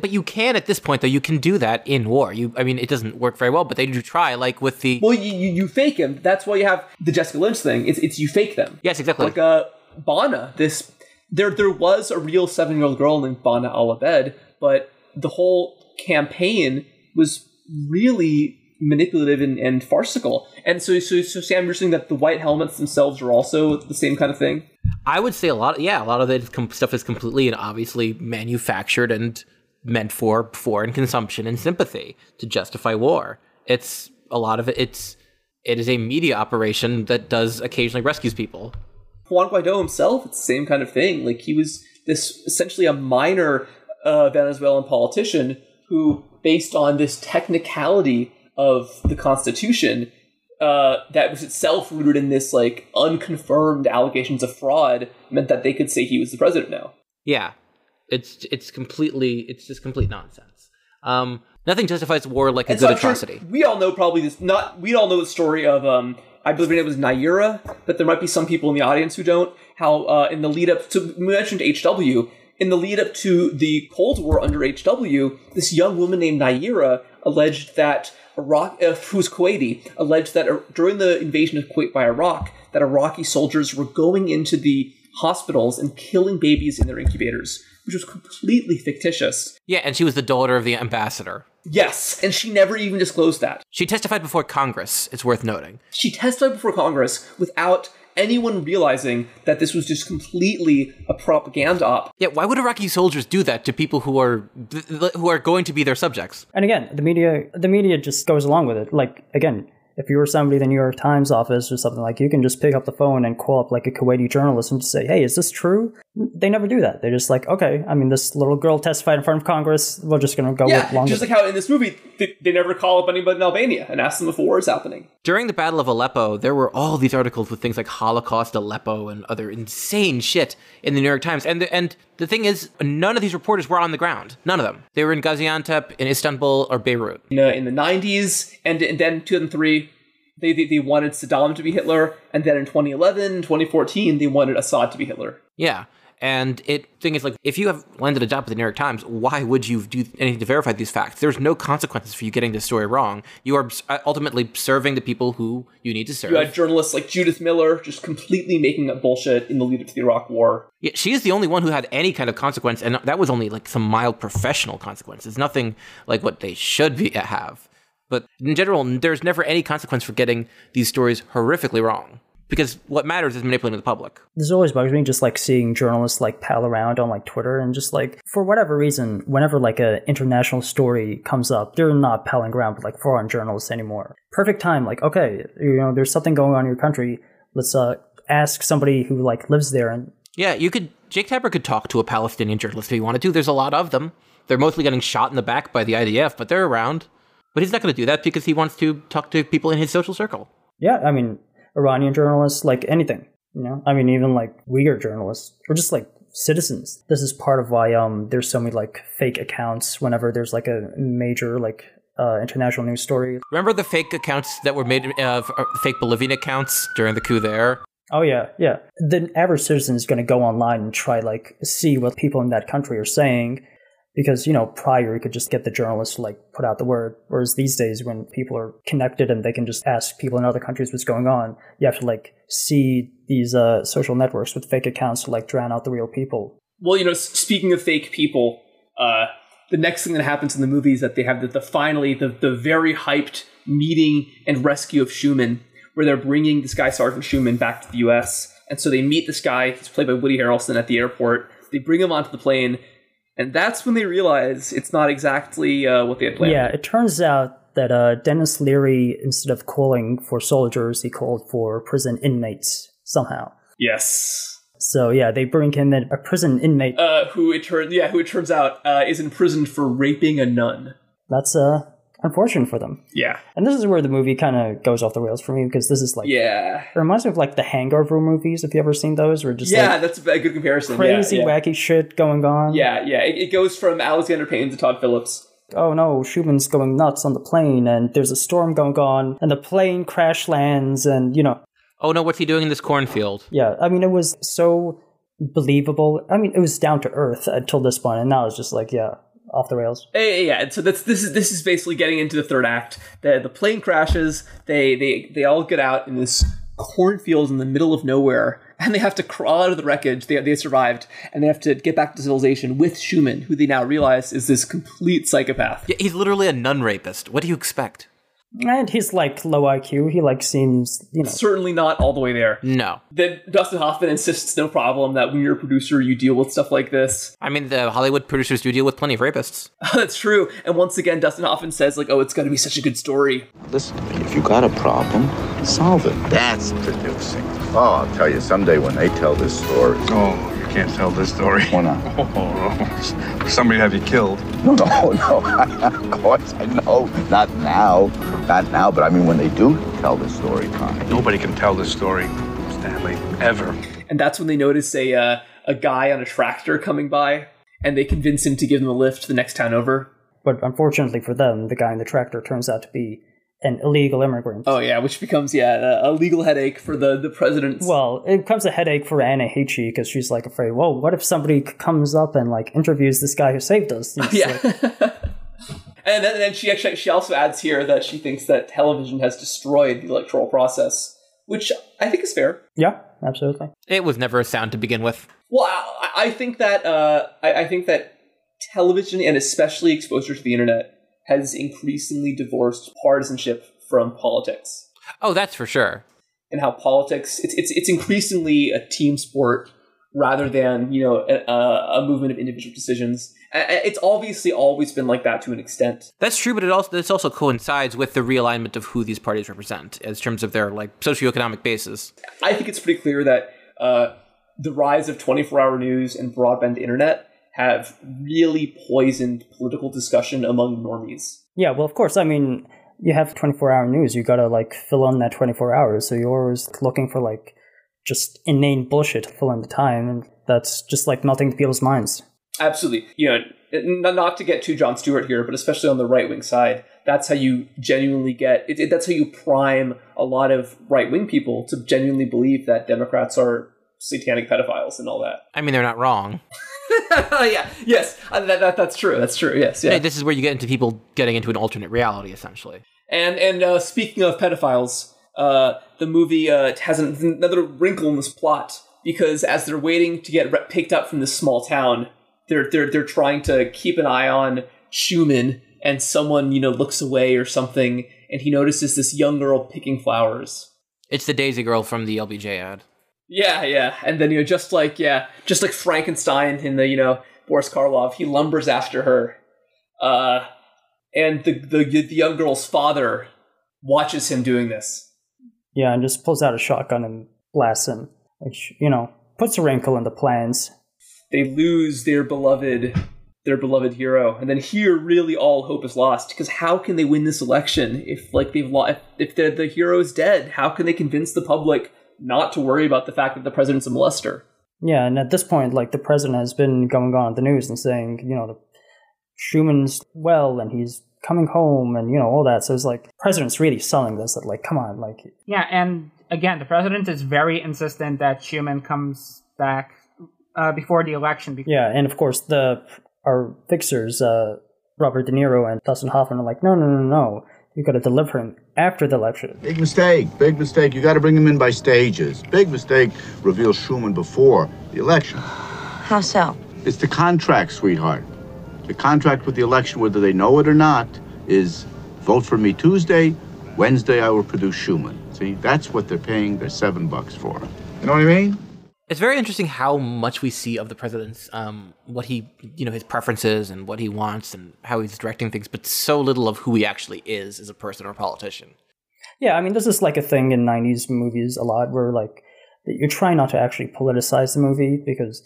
But you can at this point, though. You can do that in war. It doesn't work very well, but they do try, like, with the... Well, you fake him. That's why you have the Jessica Lynch thing. It's you fake them. Yes, exactly. Like, Bana, there was a real 7-year-old girl named Bana Al Abed, but the whole campaign was really manipulative and farcical, and so Sam, you're saying that the white helmets themselves are also the same kind of thing? I would say a lot of that stuff is completely and obviously manufactured and meant for foreign consumption and sympathy to justify war. It's a lot of it. It is a media operation that does occasionally rescues people. Juan Guaidó himself, it's the same kind of thing. Like, he was this essentially a minor Venezuelan politician who, based on this technicality of the Constitution, that was itself rooted in this, like, unconfirmed allegations of fraud, meant that they could say he was the president now. Yeah, it's just complete nonsense. Nothing justifies war like a good atrocity. Sure, we all know probably this. Not we all know the story of I believe it was Nayirah, but there might be some people in the audience who don't. How in the lead up to, we mentioned H.W. In the lead up to the Cold War under H.W., this young woman named Nayirah alleged that Iraq, who's Kuwaiti, alleged that during the invasion of Kuwait by Iraq, that Iraqi soldiers were going into the hospitals and killing babies in their incubators, which was completely fictitious. Yeah, and she was the daughter of the ambassador. Yes, and she never even disclosed that. She testified before Congress, it's worth noting. She testified before Congress without anyone realizing that this was just completely a propaganda op. Yeah, why would Iraqi soldiers do that to people who are going to be their subjects? And again, the media just goes along with it. Like, again, if you were somebody at the New York Times office or something, like, you can just pick up the phone and call up, like, a Kuwaiti journalist and just say, hey, is this true? They never do that. They're just like, okay, I mean, this little girl testified in front of Congress. We're just going to go with longer. Just like how in this movie, they never call up anybody in Albania and ask them if a war is happening. During the Battle of Aleppo, there were all these articles with things like Holocaust Aleppo and other insane shit in the New York Times. And the thing is, none of these reporters were on the ground. None of them. They were in Gaziantep, in Istanbul, or Beirut. In the 90s, and then 2003, they wanted Saddam to be Hitler. And then in 2011, 2014, they wanted Assad to be Hitler. Yeah. And thing is, like, if you have landed a job at the New York Times, why would you do anything to verify these facts? There's no consequences for you getting this story wrong. You are ultimately serving the people who you need to serve. You had journalists like Judith Miller just completely making up bullshit in the lead up to the Iraq War. Yeah, she is the only one who had any kind of consequence, and that was only, like, some mild professional consequences. Nothing like what they should have. But in general, there's never any consequence for getting these stories horrifically wrong. Because what matters is manipulating the public. This always bugs me, just, like, seeing journalists, like, pal around on, like, Twitter and just, like, for whatever reason, whenever, like, an international story comes up, they're not palling around with, like, foreign journalists anymore. Perfect time, like, okay, you know, there's something going on in your country. Let's ask somebody who, like, lives there. And yeah, Jake Tapper could talk to a Palestinian journalist if he wanted to. There's a lot of them. They're mostly getting shot in the back by the IDF, but they're around. But he's not going to do that because he wants to talk to people in his social circle. Yeah, I mean, Iranian journalists, like, anything, you know? I mean, even, like, Uyghur journalists, or just, like, citizens. This is part of why there's so many, like, fake accounts whenever there's, like, a major, like, international news story. Remember the fake accounts that were made of fake Bolivian accounts during the coup there? Oh, yeah, yeah. The average citizen is going to go online and try, like, see what people in that country are saying. Because, you know, prior, you could just get the journalist to, like, put out the word. Whereas these days, when people are connected and they can just ask people in other countries what's going on, you have to, like, see these social networks with fake accounts to, like, drown out the real people. Well, you know, speaking of fake people, the next thing that happens in the movie is that they have the very hyped meeting and rescue of Schumann, where they're bringing this guy, Sergeant Schumann, back to the U.S. And so they meet this guy. He's played by Woody Harrelson at the airport. They bring him onto the plane. And that's when they realize it's not exactly what they had planned. Yeah, it turns out that Dennis Leary, instead of calling for soldiers, he called for prison inmates somehow. Yes. So yeah, they bring him in, a prison inmate who it turns out is imprisoned for raping a nun. That's unfortunate for them. Yeah. And this is where the movie kind of goes off the rails for me, because this is like, yeah, it reminds me of, like, the Hangover movies, if you ever seen those, where just, yeah, like, that's a good comparison. Crazy, wacky shit going on. Yeah, yeah. It goes from Alexander Payne to Todd Phillips. Oh no, Schumann's going nuts on the plane, and there's a storm going on, and the plane crash lands, and, you know. Oh no, what's he doing in this cornfield? Yeah, I mean, it was so believable. I mean, it was down to earth until this point, and now it's just like, yeah, off the rails. Yeah, so this is basically getting into the third act. The plane crashes, they all get out in this cornfield in the middle of nowhere, and they have to crawl out of the wreckage. They survived, and they have to get back to civilization with Schumann, who they now realize is this complete psychopath. Yeah, he's literally a nun rapist. What do you expect? And he's like low IQ. He like seems, you know. Certainly not all the way there. No. Then Dustin Hoffman insists, no problem, that when you're a producer, you deal with stuff like this. I mean, the Hollywood producers do deal with plenty of rapists. That's true. And once again, Dustin Hoffman says, like, oh, it's going to be such a good story. Listen, if you got a problem, solve it. That's producing. Oh, I'll tell you, someday when they tell this story. Oh, you can't tell this story. Why not? Oh, somebody have you killed. No. Of course, I know. Not now. Not now, but I mean when they do tell this story, Connie. Nobody can tell this story, Stanley, ever. And that's when they notice a guy on a tractor coming by, and they convince him to give them a lift to the next town over. But unfortunately for them, the guy in the tractor turns out to be an illegal immigrant. Oh, yeah, which becomes, a legal headache for the president. Well, it becomes a headache for Anne Heche because she's, like, afraid, well, what if somebody comes up and, like, interviews this guy who saved us? Yeah. Like, And then she also adds here that she thinks that television has destroyed the electoral process, which I think is fair. Yeah, absolutely. It was never a sound to begin with. Well, I think that television and especially exposure to the internet has increasingly divorced partisanship from politics. Oh, that's for sure. And how politics it's increasingly a team sport rather than, you know, a movement of individual decisions. It's obviously always been like that to an extent. That's true, but this also coincides with the realignment of who these parties represent in terms of their, like, socioeconomic basis. I think it's pretty clear that the rise of 24-hour news and broadband internet have really poisoned political discussion among normies. Yeah, well, of course, I mean, you have 24-hour news. You gotta, like, fill in that 24 hours, so you're always looking for, like, just inane bullshit to fill in the time, and that's just, like, melting people's minds. Absolutely. You know, not to get too Jon Stewart here, but especially on the right-wing side, that's how you genuinely get it. That's how you prime a lot of right-wing people to genuinely believe that Democrats are satanic pedophiles and all that. I mean, they're not wrong. Yeah. Yes. That's true. That's true. Yes. Yeah. This is where you get into people getting into an alternate reality, essentially. And speaking of pedophiles, the movie has another wrinkle in this plot because as they're waiting to get picked up from this small town, They're trying to keep an eye on Schumann, and someone, you know, looks away or something, and he notices this young girl picking flowers. It's the Daisy Girl from the LBJ ad. Yeah, and then, you know, just like Frankenstein in the, you know, Boris Karloff, he lumbers after her, and the young girl's father watches him doing this. Yeah, and just pulls out a shotgun and blasts him, which, you know, puts a wrinkle in the plans. They lose their beloved hero, and then here really all hope is lost because how can they win this election if the hero is dead? How can they convince the public not to worry about the fact that the president's a molester? Yeah, and at this point, like, the president has been going on the news and saying, you know, the Schumann's well and he's coming home and, you know, all that. So it's like the president's really selling this. That, like, come on, like. Yeah, and again, the president is very insistent that Schumann comes back. Before the election. Yeah, and of course, our fixers, Robert De Niro and Dustin Hoffman, are like, no. You got to deliver him after the election. Big mistake. You got to bring him in by stages. Big mistake. Reveal Schumann before the election. How so? It's the contract, sweetheart. The contract with the election, whether they know it or not, is vote for me Tuesday. Wednesday, I will produce Schumann. See, that's what they're paying their $7 for. You know what I mean? It's very interesting how much we see of the president's, what he, you know, his preferences and what he wants and how he's directing things, but so little of who he actually is as a person or a politician. Yeah, I mean, this is like a thing in 90s movies a lot where, like, you try not to actually politicize the movie because,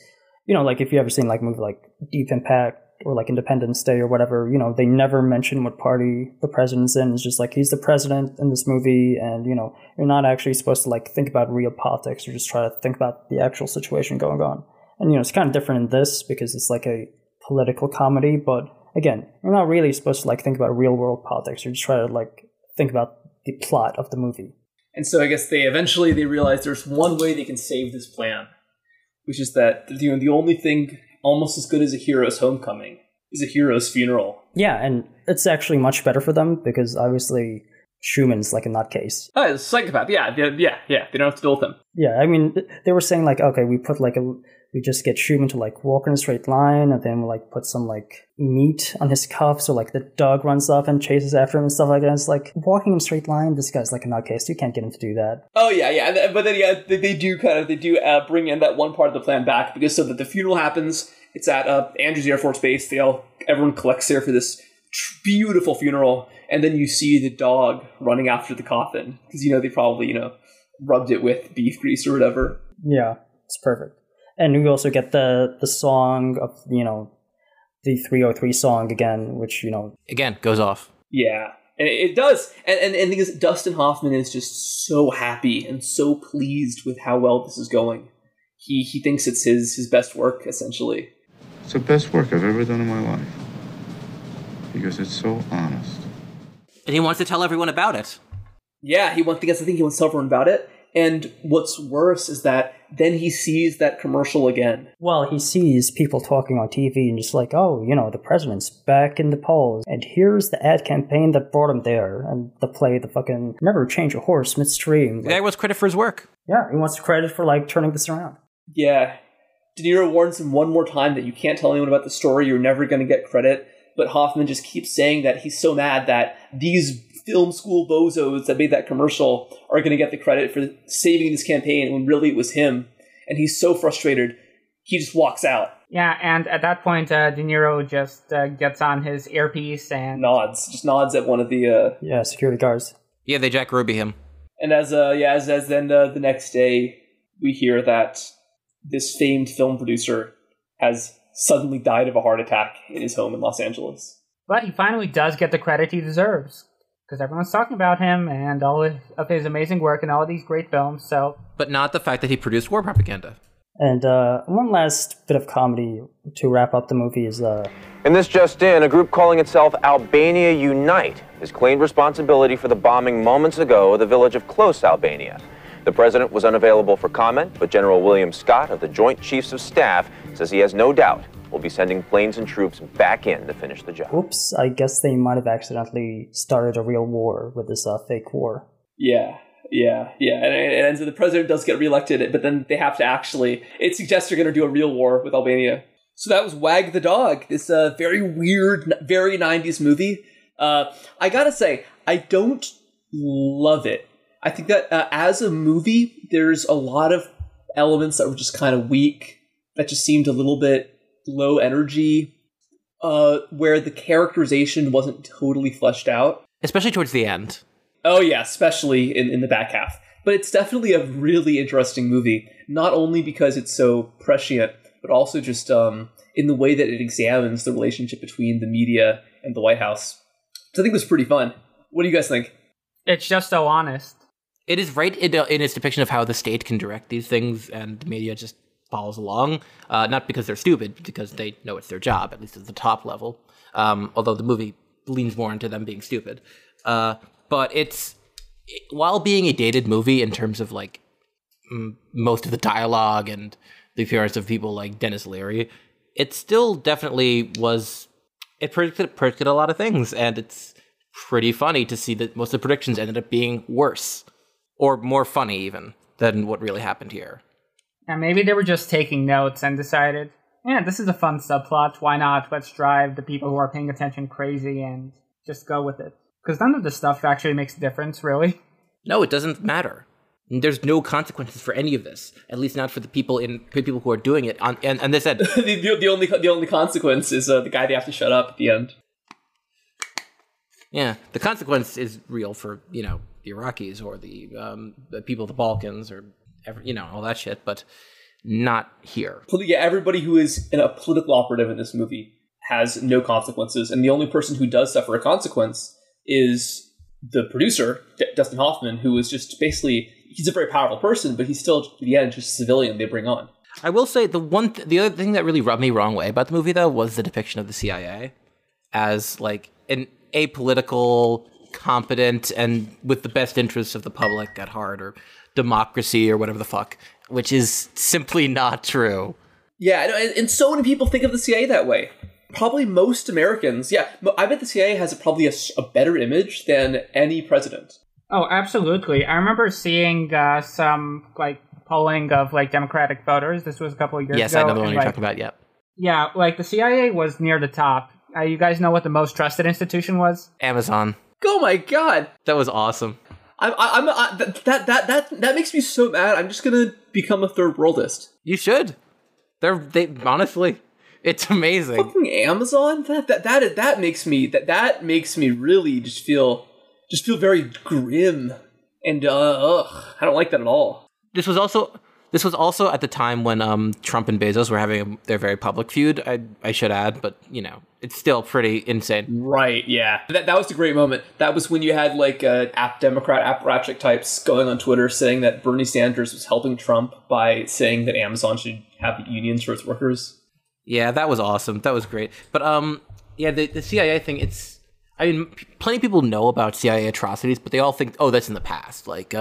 you know, like, if you've ever seen, like, a movie like Deep Impact or, like, Independence Day or whatever, you know, they never mention what party the president's in. It's just like, he's the president in this movie, and, you know, you're not actually supposed to, like, think about real politics. You just try to think about the actual situation going on. And, you know, it's kind of different in this because it's like a political comedy, but again, you're not really supposed to, like, think about real world politics. You just try to, like, think about the plot of the movie. And so I guess they eventually realize there's one way they can save this plan, which is that, you know, the only thing almost as good as a hero's homecoming is a hero's funeral. Yeah, and it's actually much better for them because obviously Schumann's like a nutcase. Oh, it's a psychopath. Yeah, they don't have to deal with him. Yeah, I mean, they were saying, like, okay, we put like a we just get Truman to like walk in a straight line, and then we'll like put some like meat on his cuff, so like the dog runs up and chases after him and stuff like that. It's like walking in a straight line, this guy's like a nutcase, you can't get him to do that. Oh yeah, yeah, but then yeah, they do bring in that one part of the plan back, because so that the funeral happens, it's at Andrews Air Force Base, everyone collects there for this beautiful funeral, and then you see the dog running after the coffin, because they probably rubbed it with beef grease or whatever. Yeah, it's perfect. And we also get the song of, the 303 song again, which, Again, goes off. Yeah, and it does. And because Dustin Hoffman is just so happy and so pleased with how well this is going. He thinks it's his best work, essentially. It's the best work I've ever done in my life, because it's so honest. And he wants to tell everyone about it. Yeah, he wants to tell everyone about it. And what's worse is that then he sees that commercial again. Well, he sees people talking on TV and just like, oh, the president's back in the polls. And here's the ad campaign that brought him there. And the play, the fucking never change a horse midstream. The guy wants credit for his work. Yeah, he wants credit for like turning this around. Yeah. De Niro warns him one more time that you can't tell anyone about the story. You're never going to get credit. But Hoffman just keeps saying that he's so mad that these film school bozos that made that commercial are going to get the credit for saving this campaign when really it was him. And he's so frustrated, he just walks out. Yeah, and at that point, De Niro just gets on his earpiece and... Just nods at one of the... security guards. Yeah, they Jack Ruby him. And as the next day, we hear that this famed film producer has suddenly died of a heart attack in his home in Los Angeles. But he finally does get the credit he deserves, because everyone's talking about him and all of his amazing work and all of these great films, so... But not the fact that he produced war propaganda. And one last bit of comedy to wrap up the movie is... In this just in, a group calling itself Albania Unite has claimed responsibility for the bombing moments ago of the village of Close, Albania. The president was unavailable for comment, but General William Scott of the Joint Chiefs of Staff says he has no doubt we'll be sending planes and troops back in to finish the job. Oops, I guess they might have accidentally started a real war with this fake war. Yeah. And so the president does get reelected, but then they have to actually... It suggests they're going to do a real war with Albania. So that was Wag the Dog, this very weird, very 90s movie. I gotta say, I don't love it. I think that as a movie, there's a lot of elements that were just kind of weak, that just seemed a little bit... low energy, where the characterization wasn't totally fleshed out. Especially towards the end. Oh yeah, especially in the back half. But it's definitely a really interesting movie, not only because it's so prescient, but also just in the way that it examines the relationship between the media and the White House. So I think it was pretty fun. What do you guys think? It's just so honest. It is right in its depiction of how the state can direct these things and the media just follows along, not because they're stupid, but because they know it's their job, at least at the top level, although the movie leans more into them being stupid. But while being a dated movie in terms of, like, most of the dialogue and the appearance of people like Dennis Leary, it still definitely was, it predicted a lot of things, and it's pretty funny to see that most of the predictions ended up being worse, or more funny even, than what really happened here. And maybe they were just taking notes and decided, yeah, this is a fun subplot. Why not? Let's drive the people who are paying attention crazy and just go with it. Because none of this stuff actually makes a difference, really. No, it doesn't matter. There's no consequences for any of this, at least not for the people who are doing it. And they said the only consequence is the guy they have to shut up at the end. Yeah, the consequence is real for the Iraqis or the people of the Balkans or. All that shit, but not here. Yeah, everybody who is a political operative in this movie has no consequences, and the only person who does suffer a consequence is the producer, Dustin Hoffman, who is just basically, he's a very powerful person, but he's still, at the end, just a civilian they bring on. I will say, the other thing that really rubbed me wrong way about the movie, though, was the depiction of the CIA as, like, an apolitical, competent, and with the best interests of the public at heart, or... democracy or whatever the fuck, which is simply not true. Yeah, and so many people think of the CIA that way. Probably most Americans, yeah. I bet the CIA has probably a better image than any president. Oh, absolutely. I remember seeing some, like, polling of like Democratic voters. This was a couple of years ago. Yes, I know the one you're talking about. Yep. Yeah, like the CIA was near the top. You guys know what the most trusted institution was? Amazon. Oh my God, that was awesome. That makes me so mad. I'm just gonna become a third worldist. You should. They honestly, it's amazing. Fucking Amazon. That makes me really just feel very grim and ugh. I don't like that at all. This was also at the time when Trump and Bezos were having their very public feud, I should add, but, you know, it's still pretty insane. Right, yeah. That was the great moment. That was when you had, like, Democrat apparatchik types going on Twitter saying that Bernie Sanders was helping Trump by saying that Amazon should have unions for its workers. Yeah, that was awesome. That was great. But, yeah, the CIA thing, it's... I mean, plenty of people know about CIA atrocities, but they all think, oh, that's in the past. Like,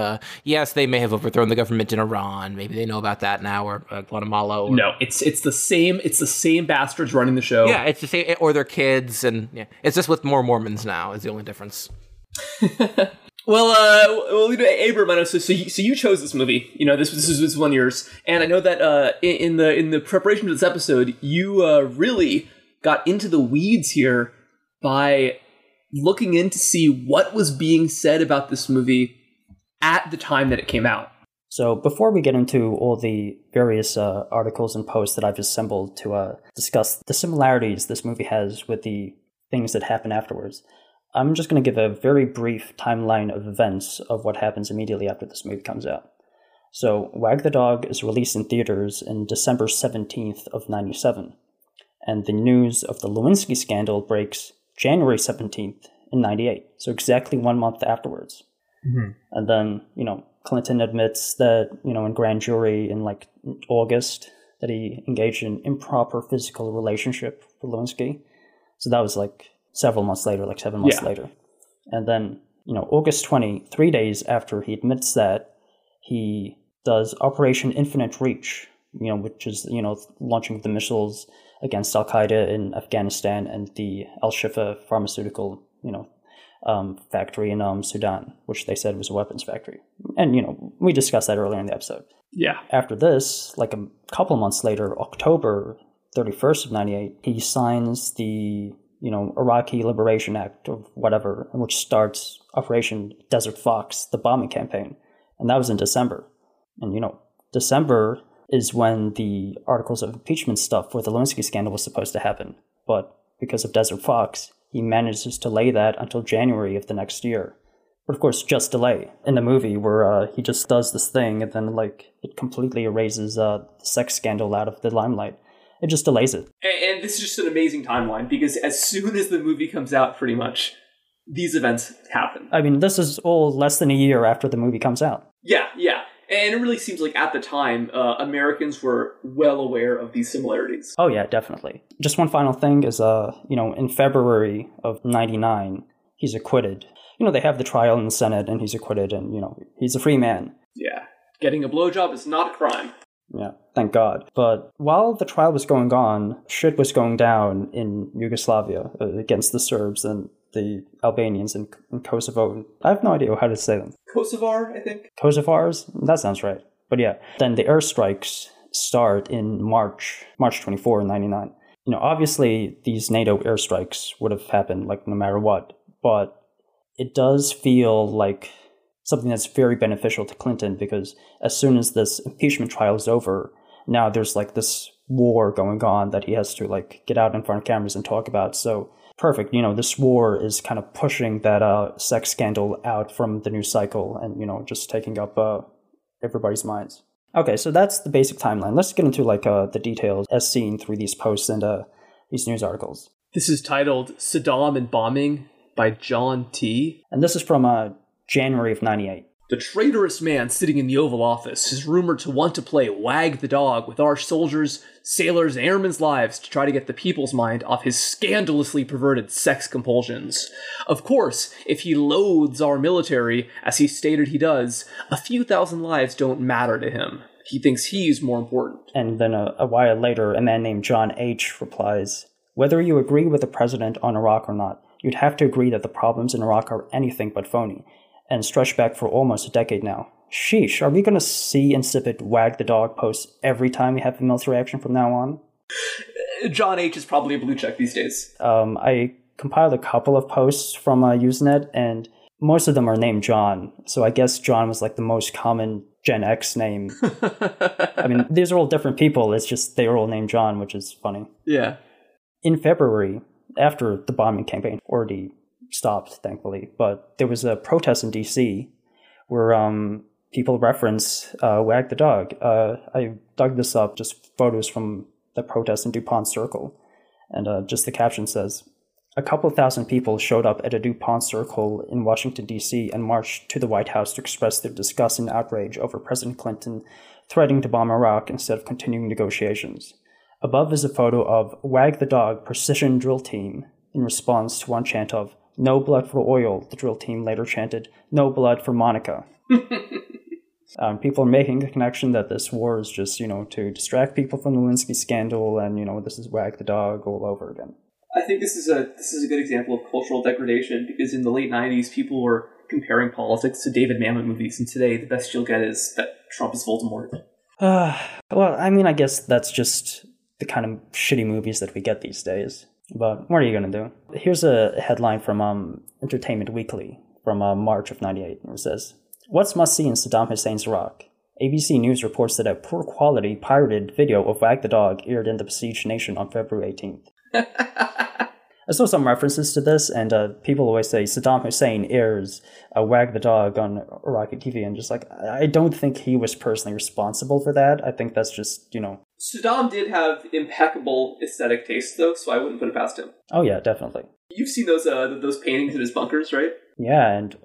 yes, they may have overthrown the government in Iran. Maybe they know about that now, or Guatemala. Or... No, it's the same bastards running the show. Yeah, it's the same, or their kids, and yeah, it's just with more Mormons now is the only difference. Well, Abram, I know, so you chose this movie. You know, this was one of yours, and I know that in the preparation for this episode, you really got into the weeds here by looking in to see what was being said about this movie at the time that it came out. So before we get into all the various articles and posts that I've assembled to discuss the similarities this movie has with the things that happen afterwards, I'm just going to give a very brief timeline of events of what happens immediately after this movie comes out. So Wag the Dog is released in theaters in December 17th of 97, and the news of the Lewinsky scandal breaks January 17th in 98, so exactly 1 month afterwards. Mm-hmm. And then, you know, Clinton admits that, you know, in grand jury in like August that he engaged in improper physical relationship with Lewinsky. So that was like several months later, like 7 months later. And then, you know, August 20, 3 days after he admits that, he does Operation Infinite Reach, you know, which is, you know, launching the missiles against Al-Qaeda in Afghanistan and the Al-Shifa pharmaceutical, you know, factory in Sudan, which they said was a weapons factory. And, you know, we discussed that earlier in the episode. Yeah. After this, like a couple months later, October 31st of 98, he signs the, you know, Iraqi Liberation Act or whatever, which starts Operation Desert Fox, the bombing campaign. And that was in December. And, you know, December is when the articles of impeachment stuff for the Lewinsky scandal was supposed to happen. But because of Desert Fox, he manages to delay that until January of the next year. But of course, just delay. In the movie where he just does this thing and then like it completely erases the sex scandal out of the limelight. It just delays it. And this is just an amazing timeline because as soon as the movie comes out, pretty much, these events happen. I mean, this is all less than a year after the movie comes out. Yeah, yeah. And it really seems like at the time, Americans were well aware of these similarities. Oh, yeah, definitely. Just one final thing is, you know, in February of 99, he's acquitted. You know, they have the trial in the Senate and he's acquitted and, you know, he's a free man. Yeah. Getting a blowjob is not a crime. Yeah, thank God. But while the trial was going on, shit was going down in Yugoslavia against the Serbs and the Albanians in Kosovo. I have no idea how to say them. Kosovar, I think. Kosovars? That sounds right. But yeah, then the airstrikes start in March 24, 99. You know, obviously these NATO airstrikes would have happened like no matter what, but it does feel like something that's very beneficial to Clinton because as soon as this impeachment trial is over, now there's like this war going on that he has to like get out in front of cameras and talk about. So perfect. You know, this war is kind of pushing that sex scandal out from the news cycle and, you know, just taking up everybody's minds. Okay, so that's the basic timeline. Let's get into like the details as seen through these posts and these news articles. This is titled Saddam and Bombing by John T. And this is from January of 98. The traitorous man sitting in the Oval Office is rumored to want to play Wag the Dog with our soldiers, sailors, and airmen's lives to try to get the people's mind off his scandalously perverted sex compulsions. Of course, if he loathes our military, as he stated he does, a few thousand lives don't matter to him. He thinks he's more important. And then a while later, a man named John H. replies, "Whether you agree with the president on Iraq or not, you'd have to agree that the problems in Iraq are anything but phony, and stretch back for almost a decade now. Sheesh, are we going to see incipit Wag the Dog posts every time we have a military action from now on? John H. is probably a blue check these days. I compiled a couple of posts from Usenet, and most of them are named John. So I guess John was like the most common Gen X name. I mean, these are all different people. It's just they were all named John, which is funny. Yeah. In February, after the bombing campaign already stopped, thankfully, but there was a protest in D.C. where people reference Wag the Dog. I dug this up, just photos from the protest in DuPont Circle. And just the caption says, "A couple thousand people showed up at a DuPont Circle in Washington, D.C. and marched to the White House to express their disgust and outrage over President Clinton threatening to bomb Iraq instead of continuing negotiations. Above is a photo of Wag the Dog Precision Drill Team in response to one chant of, 'No blood for oil,' the drill team later chanted, 'No blood for Monica.'" People are making a connection that this war is just, to distract people from the Lewinsky scandal and, this is Wag the Dog all over again. I think this is a good example of cultural degradation, because in the late 90s, people were comparing politics to David Mamet movies, and today the best you'll get is that Trump is Voldemort. Well, I mean, I guess that's just the kind of shitty movies that we get these days. But what are you going to do? Here's a headline from Entertainment Weekly from March of 98. It says, "What's must-see in Saddam Hussein's Iraq? ABC News reports that a poor-quality pirated video of Wag the Dog aired in the besieged nation on February 18th. I saw some references to this, and people always say Saddam Hussein airs Wag the Dog on Iraqi TV, and just like, I don't think he was personally responsible for that. I think that's just, Saddam did have impeccable aesthetic taste, though, so I wouldn't put it past him. Oh yeah, definitely. You've seen those paintings in his bunkers, right? Yeah, and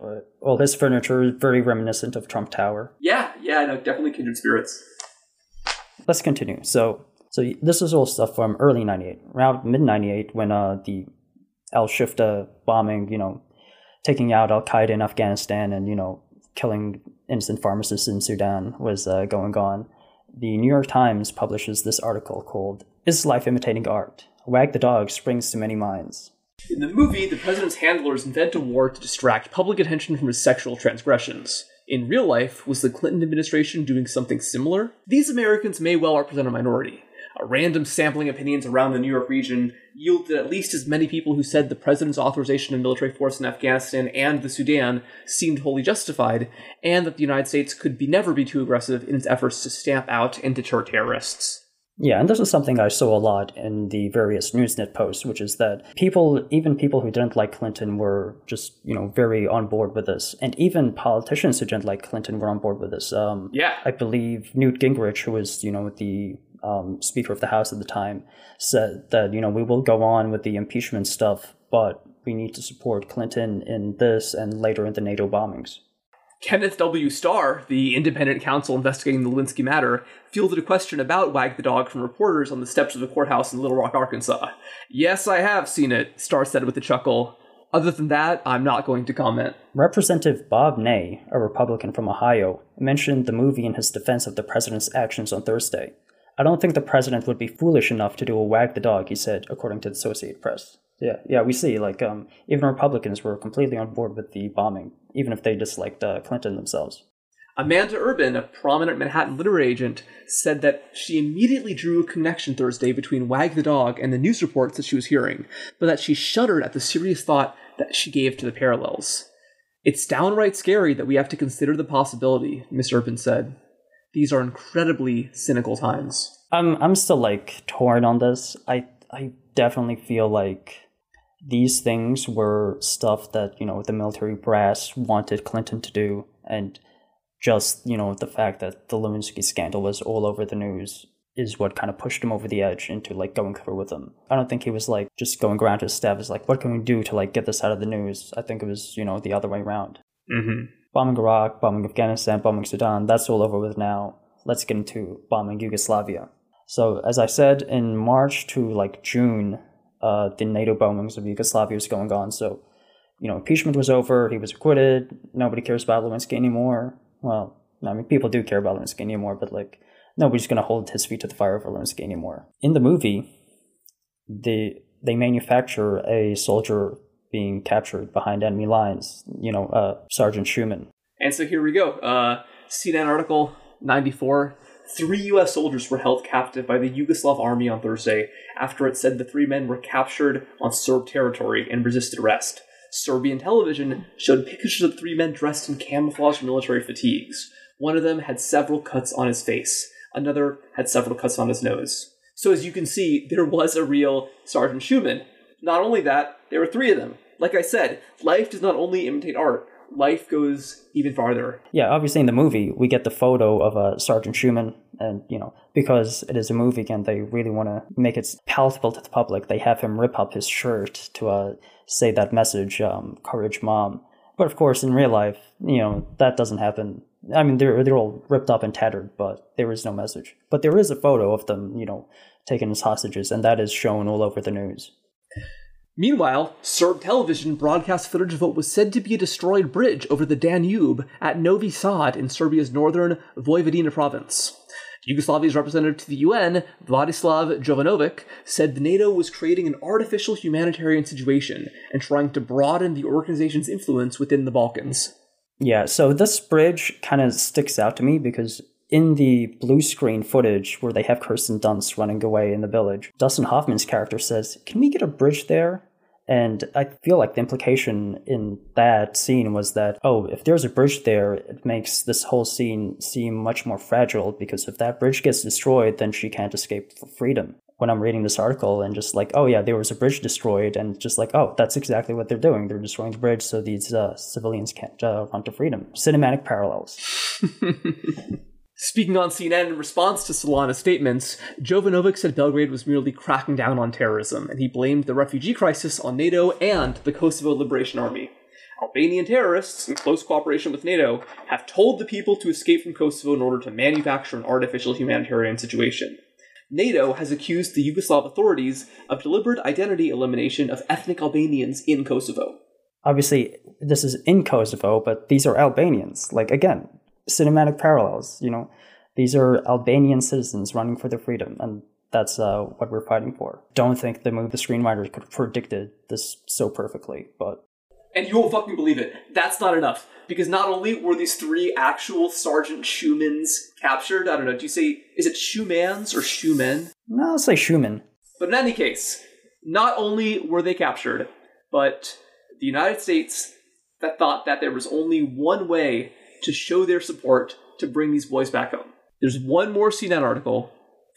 all his furniture is very reminiscent of Trump Tower. Yeah, no, definitely kindred spirits. Let's continue. So this is all stuff from early 98, around mid-98, when the Al-Shifa bombing, taking out al-Qaeda in Afghanistan and, killing innocent pharmacists in Sudan was going on. The New York Times publishes this article called, "Is Life Imitating Art? Wag the Dog Springs to Many Minds." In the movie, the president's handlers invent a war to distract public attention from his sexual transgressions. In real life, was the Clinton administration doing something similar? These Americans may well represent a minority. A random sampling of opinions around the New York region yielded at least as many people who said the president's authorization of military force in Afghanistan and the Sudan seemed wholly justified, and that the United States could never be too aggressive in its efforts to stamp out and deter terrorists. Yeah, and this is something I saw a lot in the various Newsnet posts, which is that even people who didn't like Clinton were just, very on board with this. And even politicians who didn't like Clinton were on board with this. I believe Newt Gingrich, who was, the Speaker of the House at the time, said that, we will go on with the impeachment stuff, but we need to support Clinton in this and later in the NATO bombings. Kenneth W. Starr, the independent counsel investigating the Lewinsky matter, fielded a question about Wag the Dog from reporters on the steps of the courthouse in Little Rock, Arkansas. "Yes, I have seen it," Starr said with a chuckle. "Other than that, I'm not going to comment." Representative Bob Ney, a Republican from Ohio, mentioned the movie in his defense of the president's actions on Thursday. "I don't think the president would be foolish enough to do a Wag the Dog," he said, according to the Associated Press. Yeah, we see, even Republicans were completely on board with the bombing, even if they disliked Clinton themselves. Amanda Urban, a prominent Manhattan literary agent, said that she immediately drew a connection Thursday between Wag the Dog and the news reports that she was hearing, but that she shuddered at the serious thought that she gave to the parallels. "It's downright scary that we have to consider the possibility," Miss Urban said. "These are incredibly cynical times." I'm still, torn on this. I definitely feel like these things were stuff that, the military brass wanted Clinton to do, and just, the fact that the Lewinsky scandal was all over the news is what kind of pushed him over the edge into, going through with them. I don't think he was, just going around to his staff is what can we do to, get this out of the news? I think it was, the other way around. Mm-hmm. Bombing Iraq, bombing Afghanistan, bombing Sudan, that's all over with now. Let's get into bombing Yugoslavia. So, as I said, in March to June, the NATO bombings of Yugoslavia was going on. So, impeachment was over, he was acquitted, nobody cares about Lewinsky anymore. Well, I mean, people do care about Lewinsky anymore, but, nobody's going to hold his feet to the fire for Lewinsky anymore. In the movie, they manufacture a soldier being captured behind enemy lines, Sergeant Schumann. And so here we go. CNN article 94. 3 U.S. soldiers were held captive by the Yugoslav army on Thursday after it said the 3 men were captured on Serb territory and resisted arrest. Serbian television showed pictures of 3 men dressed in camouflage military fatigues. One of them had several cuts on his face. Another had several cuts on his nose. So as you can see, there was a real Sergeant Schumann. Not only that, there were 3 of them. Like I said, life does not only imitate art. Life goes even farther. Yeah, obviously in the movie, we get the photo of Sergeant Schumann, and, you know, because it is a movie again, they really want to make it palatable to the public. They have him rip up his shirt to say that message, courage, mom. But of course, in real life, you know, that doesn't happen. I mean, they're all ripped up and tattered, but there is no message. But there is a photo of them, you know, taken as hostages, and that is shown all over the news. Meanwhile, Serb television broadcast footage of what was said to be a destroyed bridge over the Danube at Novi Sad in Serbia's northern Vojvodina province. Yugoslavia's representative to the UN, Vladislav Jovanovic, said the NATO was creating an artificial humanitarian situation and trying to broaden the organization's influence within the Balkans. Yeah, so this bridge kind of sticks out to me because in the blue screen footage where they have Kirsten Dunst running away in the village, Dustin Hoffman's character says, "Can we get a bridge there?" And I feel like the implication in that scene was that, oh, if there's a bridge there, it makes this whole scene seem much more fragile because if that bridge gets destroyed, then she can't escape for freedom. When I'm reading this article and just like, oh yeah, there was a bridge destroyed, and just like, oh, that's exactly what they're doing. They're destroying the bridge so these civilians can't run to freedom. Cinematic parallels. Speaking on CNN in response to Solana's statements, Jovanovic said Belgrade was merely cracking down on terrorism, and he blamed the refugee crisis on NATO and the Kosovo Liberation Army. Albanian terrorists, in close cooperation with NATO, have told the people to escape from Kosovo in order to manufacture an artificial humanitarian situation. NATO has accused the Yugoslav authorities of deliberate identity elimination of ethnic Albanians in Kosovo. Obviously, this is in Kosovo, but these are Albanians. Like, again, cinematic parallels, you know, these are Albanian citizens running for their freedom, and that's what we're fighting for. Don't think the movie, the screenwriter could have predicted this so perfectly, but... And you won't fucking believe it. That's not enough, because not only were these 3 actual Sergeant Schumann's captured, I don't know, do you say, is it Schumann's or Schumann? No, I'll say Schumann. But in any case, not only were they captured, but the United States that thought that there was only one way to show their support to bring these boys back home. There's one more CNN article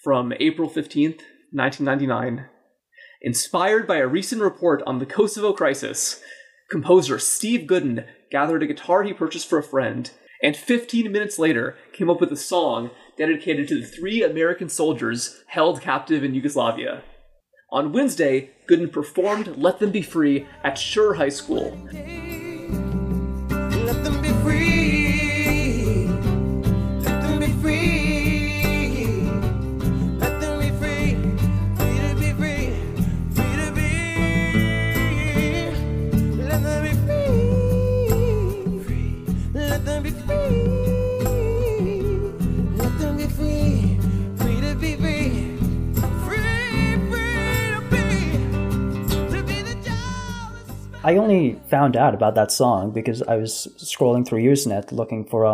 from April 15th, 1999. Inspired by a recent report on the Kosovo crisis, composer Steve Gooden gathered a guitar he purchased for a friend, and 15 minutes later came up with a song dedicated to the 3 American soldiers held captive in Yugoslavia. On Wednesday, Gooden performed Let Them Be Free at Schur High School. Let them be free. I only found out about that song because I was scrolling through Usenet looking for,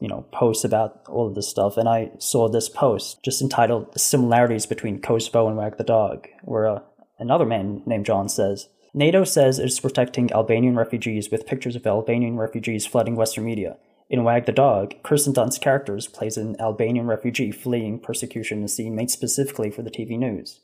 you know, posts about all of this stuff. And I saw this post just entitled Similarities Between Kosovo and Wag the Dog, where another man named John says, NATO says it's protecting Albanian refugees with pictures of Albanian refugees flooding Western media. In Wag the Dog, Kirsten Dunst's character plays an Albanian refugee fleeing persecution in a scene made specifically for the TV news.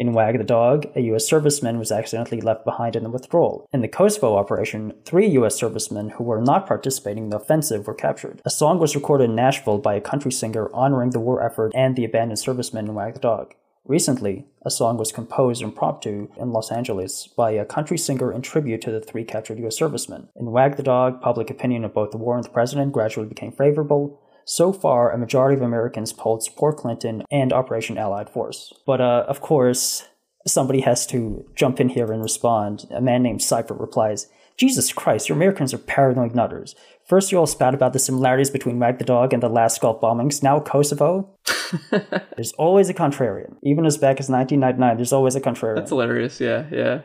In Wag the Dog, a U.S. serviceman was accidentally left behind in the withdrawal. In the Kosovo operation, 3 U.S. servicemen who were not participating in the offensive were captured. A song was recorded in Nashville by a country singer honoring the war effort and the abandoned servicemen in Wag the Dog. Recently, a song was composed impromptu in Los Angeles by a country singer in tribute to the 3 captured U.S. servicemen. In Wag the Dog, public opinion of both the war and the president gradually became favorable. So far, a majority of Americans polled support Clinton and Operation Allied Force. But of course, somebody has to jump in here and respond. A man named Cypher replies, "Jesus Christ, your Americans are paranoid nutters. First you all spat about the similarities between Wag the Dog and the last Gulf bombings, now Kosovo." There's always a contrarian. Even as back as 1999, there's always a contrarian. That's hilarious, yeah.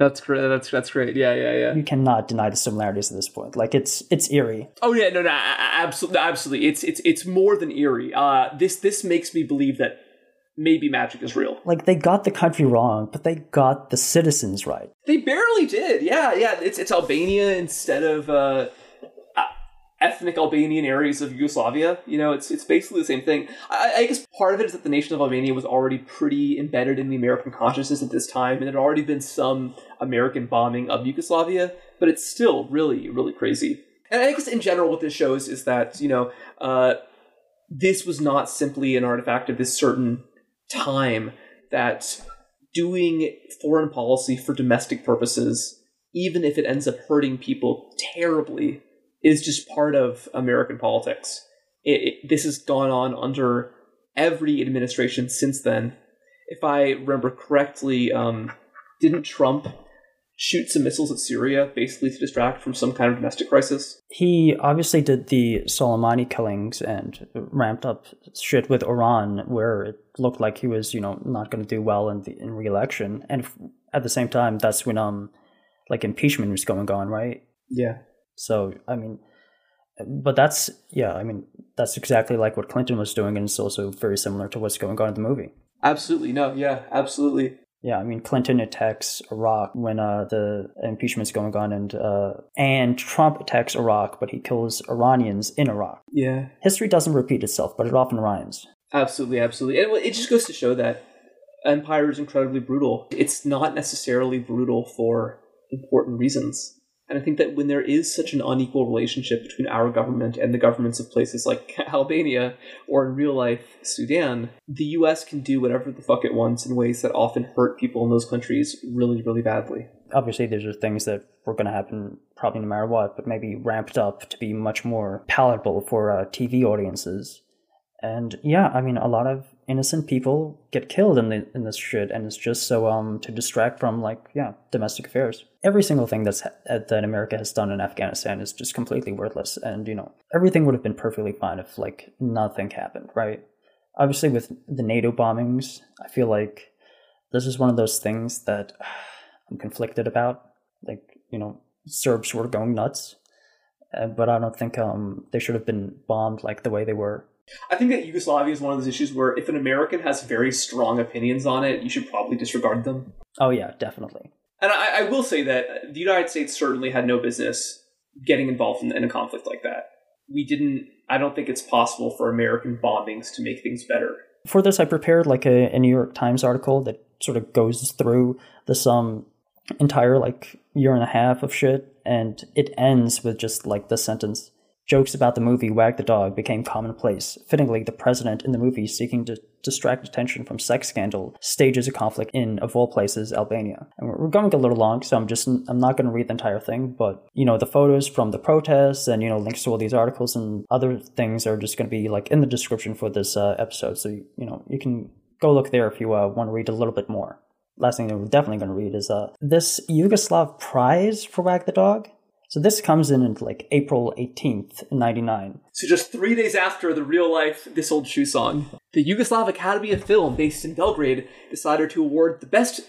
That's great. Yeah. You cannot deny the similarities at this point. Like it's eerie. Oh yeah, no, absolutely. It's more than eerie. This makes me believe that maybe magic is real. Like they got the country wrong, but they got the citizens right. They barely did. Yeah. It's Albania instead of ethnic Albanian areas of Yugoslavia. You know, it's basically the same thing. I guess part of it is that the nation of Albania was already pretty embedded in the American consciousness at this time, and there had already been some American bombing of Yugoslavia, but it's still really, really crazy. And I guess in general what this shows is that, you know, this was not simply an artifact of this certain time, that doing foreign policy for domestic purposes, even if it ends up hurting people terribly, is just part of American politics. This has gone on under every administration since then. If I remember correctly, didn't Trump shoot some missiles at Syria, basically to distract from some kind of domestic crisis? He obviously did the Soleimani killings and ramped up shit with Iran, where it looked like he was, you know, not going to do well in re-election. And at the same time, that's when impeachment was going on, right? Yeah. So, I mean, but that's exactly like what Clinton was doing, and it's also very similar to what's going on in the movie. Absolutely. No, yeah, absolutely. Yeah, I mean, Clinton attacks Iraq when the impeachment's going on, and Trump attacks Iraq, but he kills Iranians in Iraq. Yeah. History doesn't repeat itself, but it often rhymes. Absolutely. And it just goes to show that empire is incredibly brutal. It's not necessarily brutal for important reasons. And I think that when there is such an unequal relationship between our government and the governments of places like Albania, or in real life, Sudan, the U.S. can do whatever the fuck it wants in ways that often hurt people in those countries really, really badly. Obviously, these are things that were going to happen probably no matter what, but maybe ramped up to be much more palatable for TV audiences. And yeah, I mean, a lot of innocent people get killed in this shit, and it's just so to distract from domestic affairs. Every single thing that America has done in Afghanistan is just completely worthless, and you know everything would have been perfectly fine if nothing happened, right? Obviously, with the NATO bombings, I feel like this is one of those things that I'm conflicted about. Serbs were going nuts, but I don't think they should have been bombed like the way they were. I think that Yugoslavia is one of those issues where if an American has very strong opinions on it, you should probably disregard them. Oh, yeah, definitely. And I will say that the United States certainly had no business getting involved in a conflict like that. I don't think it's possible for American bombings to make things better. For this, I prepared a New York Times article that sort of goes through this entire year and a half of shit. And it ends with just this sentence. Jokes about the movie Wag the Dog became commonplace. Fittingly, the president in the movie, seeking to distract attention from sex scandal, stages a conflict in, of all places, Albania. And we're going a little long, so I'm not going to read the entire thing, but, you know, the photos from the protests and, you know, links to all these articles and other things are just going to be, in the description for this episode. So, you know, you can go look there if you want to read a little bit more. Last thing that we're definitely going to read is this Yugoslav prize for Wag the Dog. So this comes in April 18th, 1999. So just 3 days after the real-life This Old Shoe Song, the Yugoslav Academy of Film, based in Belgrade, decided to award the Best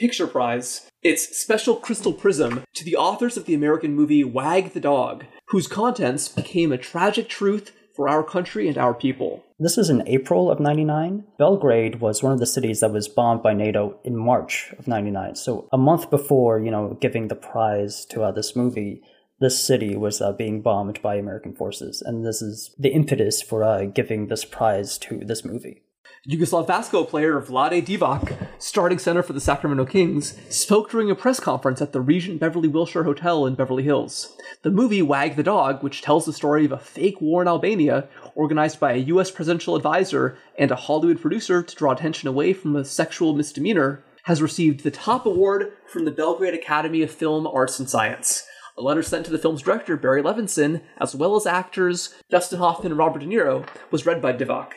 Picture Prize, its special crystal prism, to the authors of the American movie Wag the Dog, whose contents became a tragic truth for our country and our people. This is in April of 1999. Belgrade was one of the cities that was bombed by NATO in March of 1999. So a month before, you know, giving the prize to this movie, this city was being bombed by American forces. And this is the impetus for giving this prize to this movie. Yugoslav basketball player Vlade Divac, starting center for the Sacramento Kings, spoke during a press conference at the Regent Beverly Wilshire Hotel in Beverly Hills. The movie Wag the Dog, which tells the story of a fake war in Albania, organized by a U.S. presidential advisor and a Hollywood producer to draw attention away from a sexual misdemeanor, has received the top award from the Belgrade Academy of Film Arts and Science. A letter sent to the film's director, Barry Levinson, as well as actors Dustin Hoffman and Robert De Niro, was read by Divac.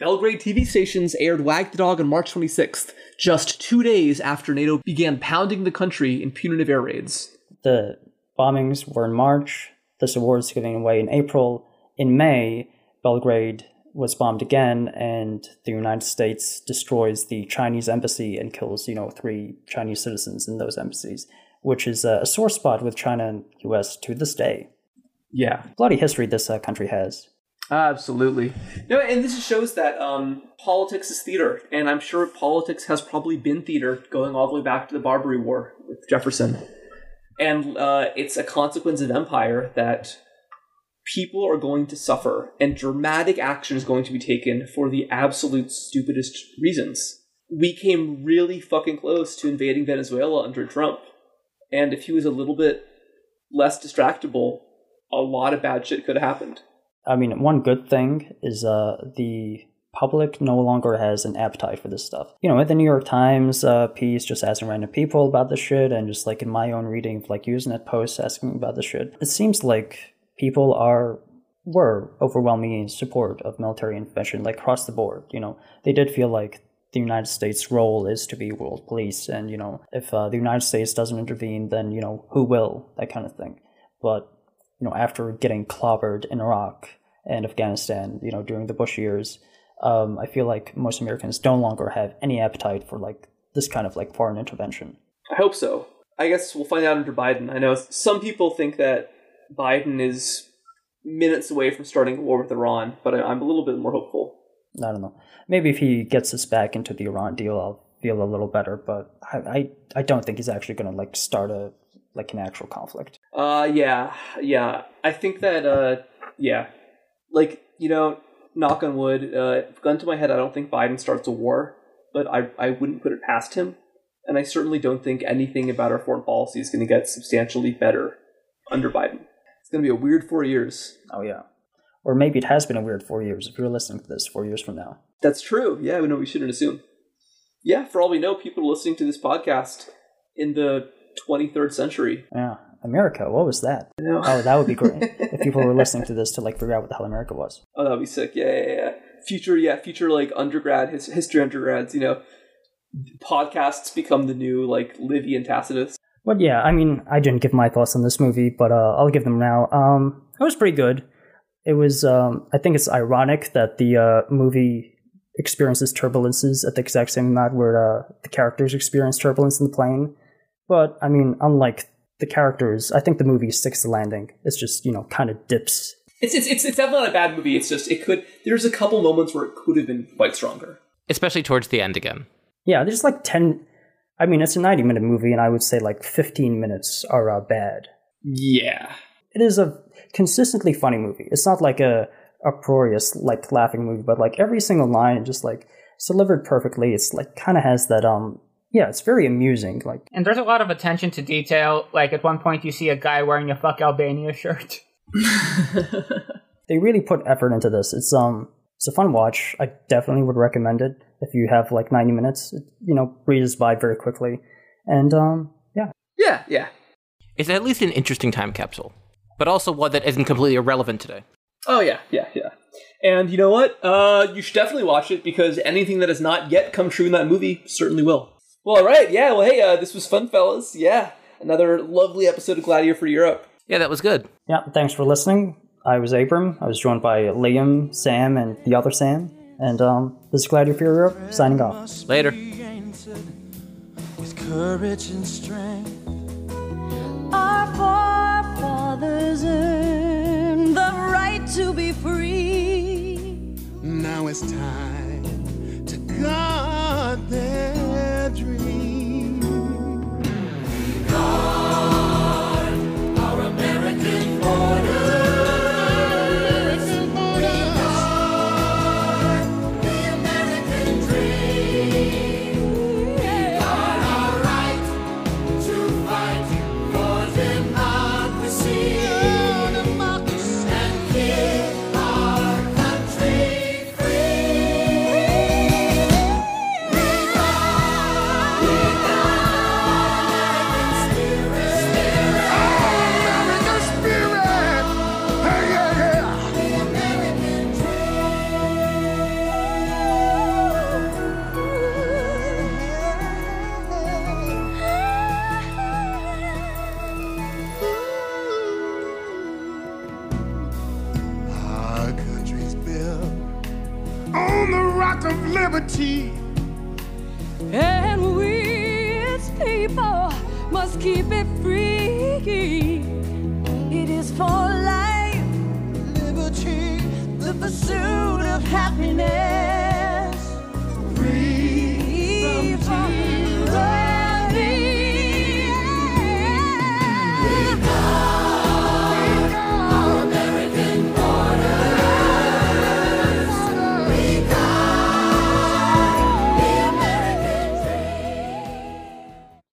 Belgrade TV stations aired Wag the Dog on March 26th, just 2 days after NATO began pounding the country in punitive air raids. The bombings were in March, this award was given away in April. In May, Belgrade was bombed again, and the United States destroys the Chinese embassy and kills, you know, 3 Chinese citizens in those embassies, which is a sore spot with China and U.S. to this day. Yeah. Bloody history this country has. Absolutely. No, and this shows that politics is theater, and I'm sure politics has probably been theater going all the way back to the Barbary War with Jefferson. And it's a consequence of empire that people are going to suffer, and dramatic action is going to be taken for the absolute stupidest reasons. We came really fucking close to invading Venezuela under Trump, and if he was a little bit less distractible, a lot of bad shit could have happened. I mean, one good thing is the public no longer has an appetite for this stuff. You know, at the New York Times piece just asking random people about this shit, and just like in my own reading of like Usenet posts asking about this shit, it seems like people were overwhelmingly in support of military intervention, like across the board. You know, they did feel like the United States' role is to be world police, and you know, if the United States doesn't intervene, then you know who will? That kind of thing. But you know, after getting clobbered in Iraq and Afghanistan, you know, during the Bush years, I feel like most Americans no longer have any appetite for like this kind of like foreign intervention. I hope so. I guess we'll find out under Biden. I know some people think that Biden is minutes away from starting a war with Iran, but I'm a little bit more hopeful. I don't know. Maybe if he gets us back into the Iran deal, I'll feel a little better, but I don't think he's actually going to like start an actual conflict. Yeah. I think that, like, you know, knock on wood, gun to my head, I don't think Biden starts a war, but I wouldn't put it past him. And I certainly don't think anything about our foreign policy is going to get substantially better under Biden. It's going to be a weird 4 years. Oh, yeah. Or maybe it has been a weird 4 years if you're listening to this 4 years from now. That's true. Yeah, we know we shouldn't assume. Yeah, for all we know, people are listening to this podcast in the 23rd century. Yeah. America, what was that? No. Oh, that would be great. If people were listening to this to, like, figure out what the hell America was. Oh, that would be sick. Yeah. Future, like, undergrad, history undergrads, you know, podcasts become the new, like, Livy and Tacitus. But yeah, I mean, I didn't give my thoughts on this movie, but I'll give them now. It was pretty good. It was, I think it's ironic that the movie experiences turbulences at the exact same amount where the characters experience turbulence in the plane. But, I mean, unlike the characters, I think the movie sticks the landing. It's just, you know, kind of dips. It's definitely not a bad movie. It's just, there's a couple moments where it could have been quite stronger. Especially towards the end again. Yeah, there's like 10... I mean, it's a 90-minute movie, and I would say, like, 15 minutes are bad. Yeah. It is a consistently funny movie. It's not like a uproarious, like, laughing movie, but, like, every single line just, like, it's delivered perfectly. It's, like, kind of has that, yeah, it's very amusing. Like, and there's a lot of attention to detail. Like, at one point, you see a guy wearing a Fuck Albania shirt. They really put effort into this. It's a fun watch. I definitely would recommend it. If you have like 90 minutes, it, you know, breezes by very quickly. And yeah. Yeah. It's at least an interesting time capsule, but also one that isn't completely irrelevant today. Oh, yeah. And you know what? You should definitely watch it because anything that has not yet come true in that movie certainly will. Well, all right. Yeah. Well, hey, this was fun, fellas. Yeah. Another lovely episode of Gladio Free Europe. Yeah, that was good. Yeah. Thanks for listening. I was Abram. I was joined by Liam, Sam, and the other Sam. And this is Gladio Free Europe, signing off. Later. With courage and strength, our forefathers earned the right to be free. Now it's time to guard their dream. Guard our American border. rock of liberty. And we as people must keep it free. It is for life, liberty, the pursuit of happiness.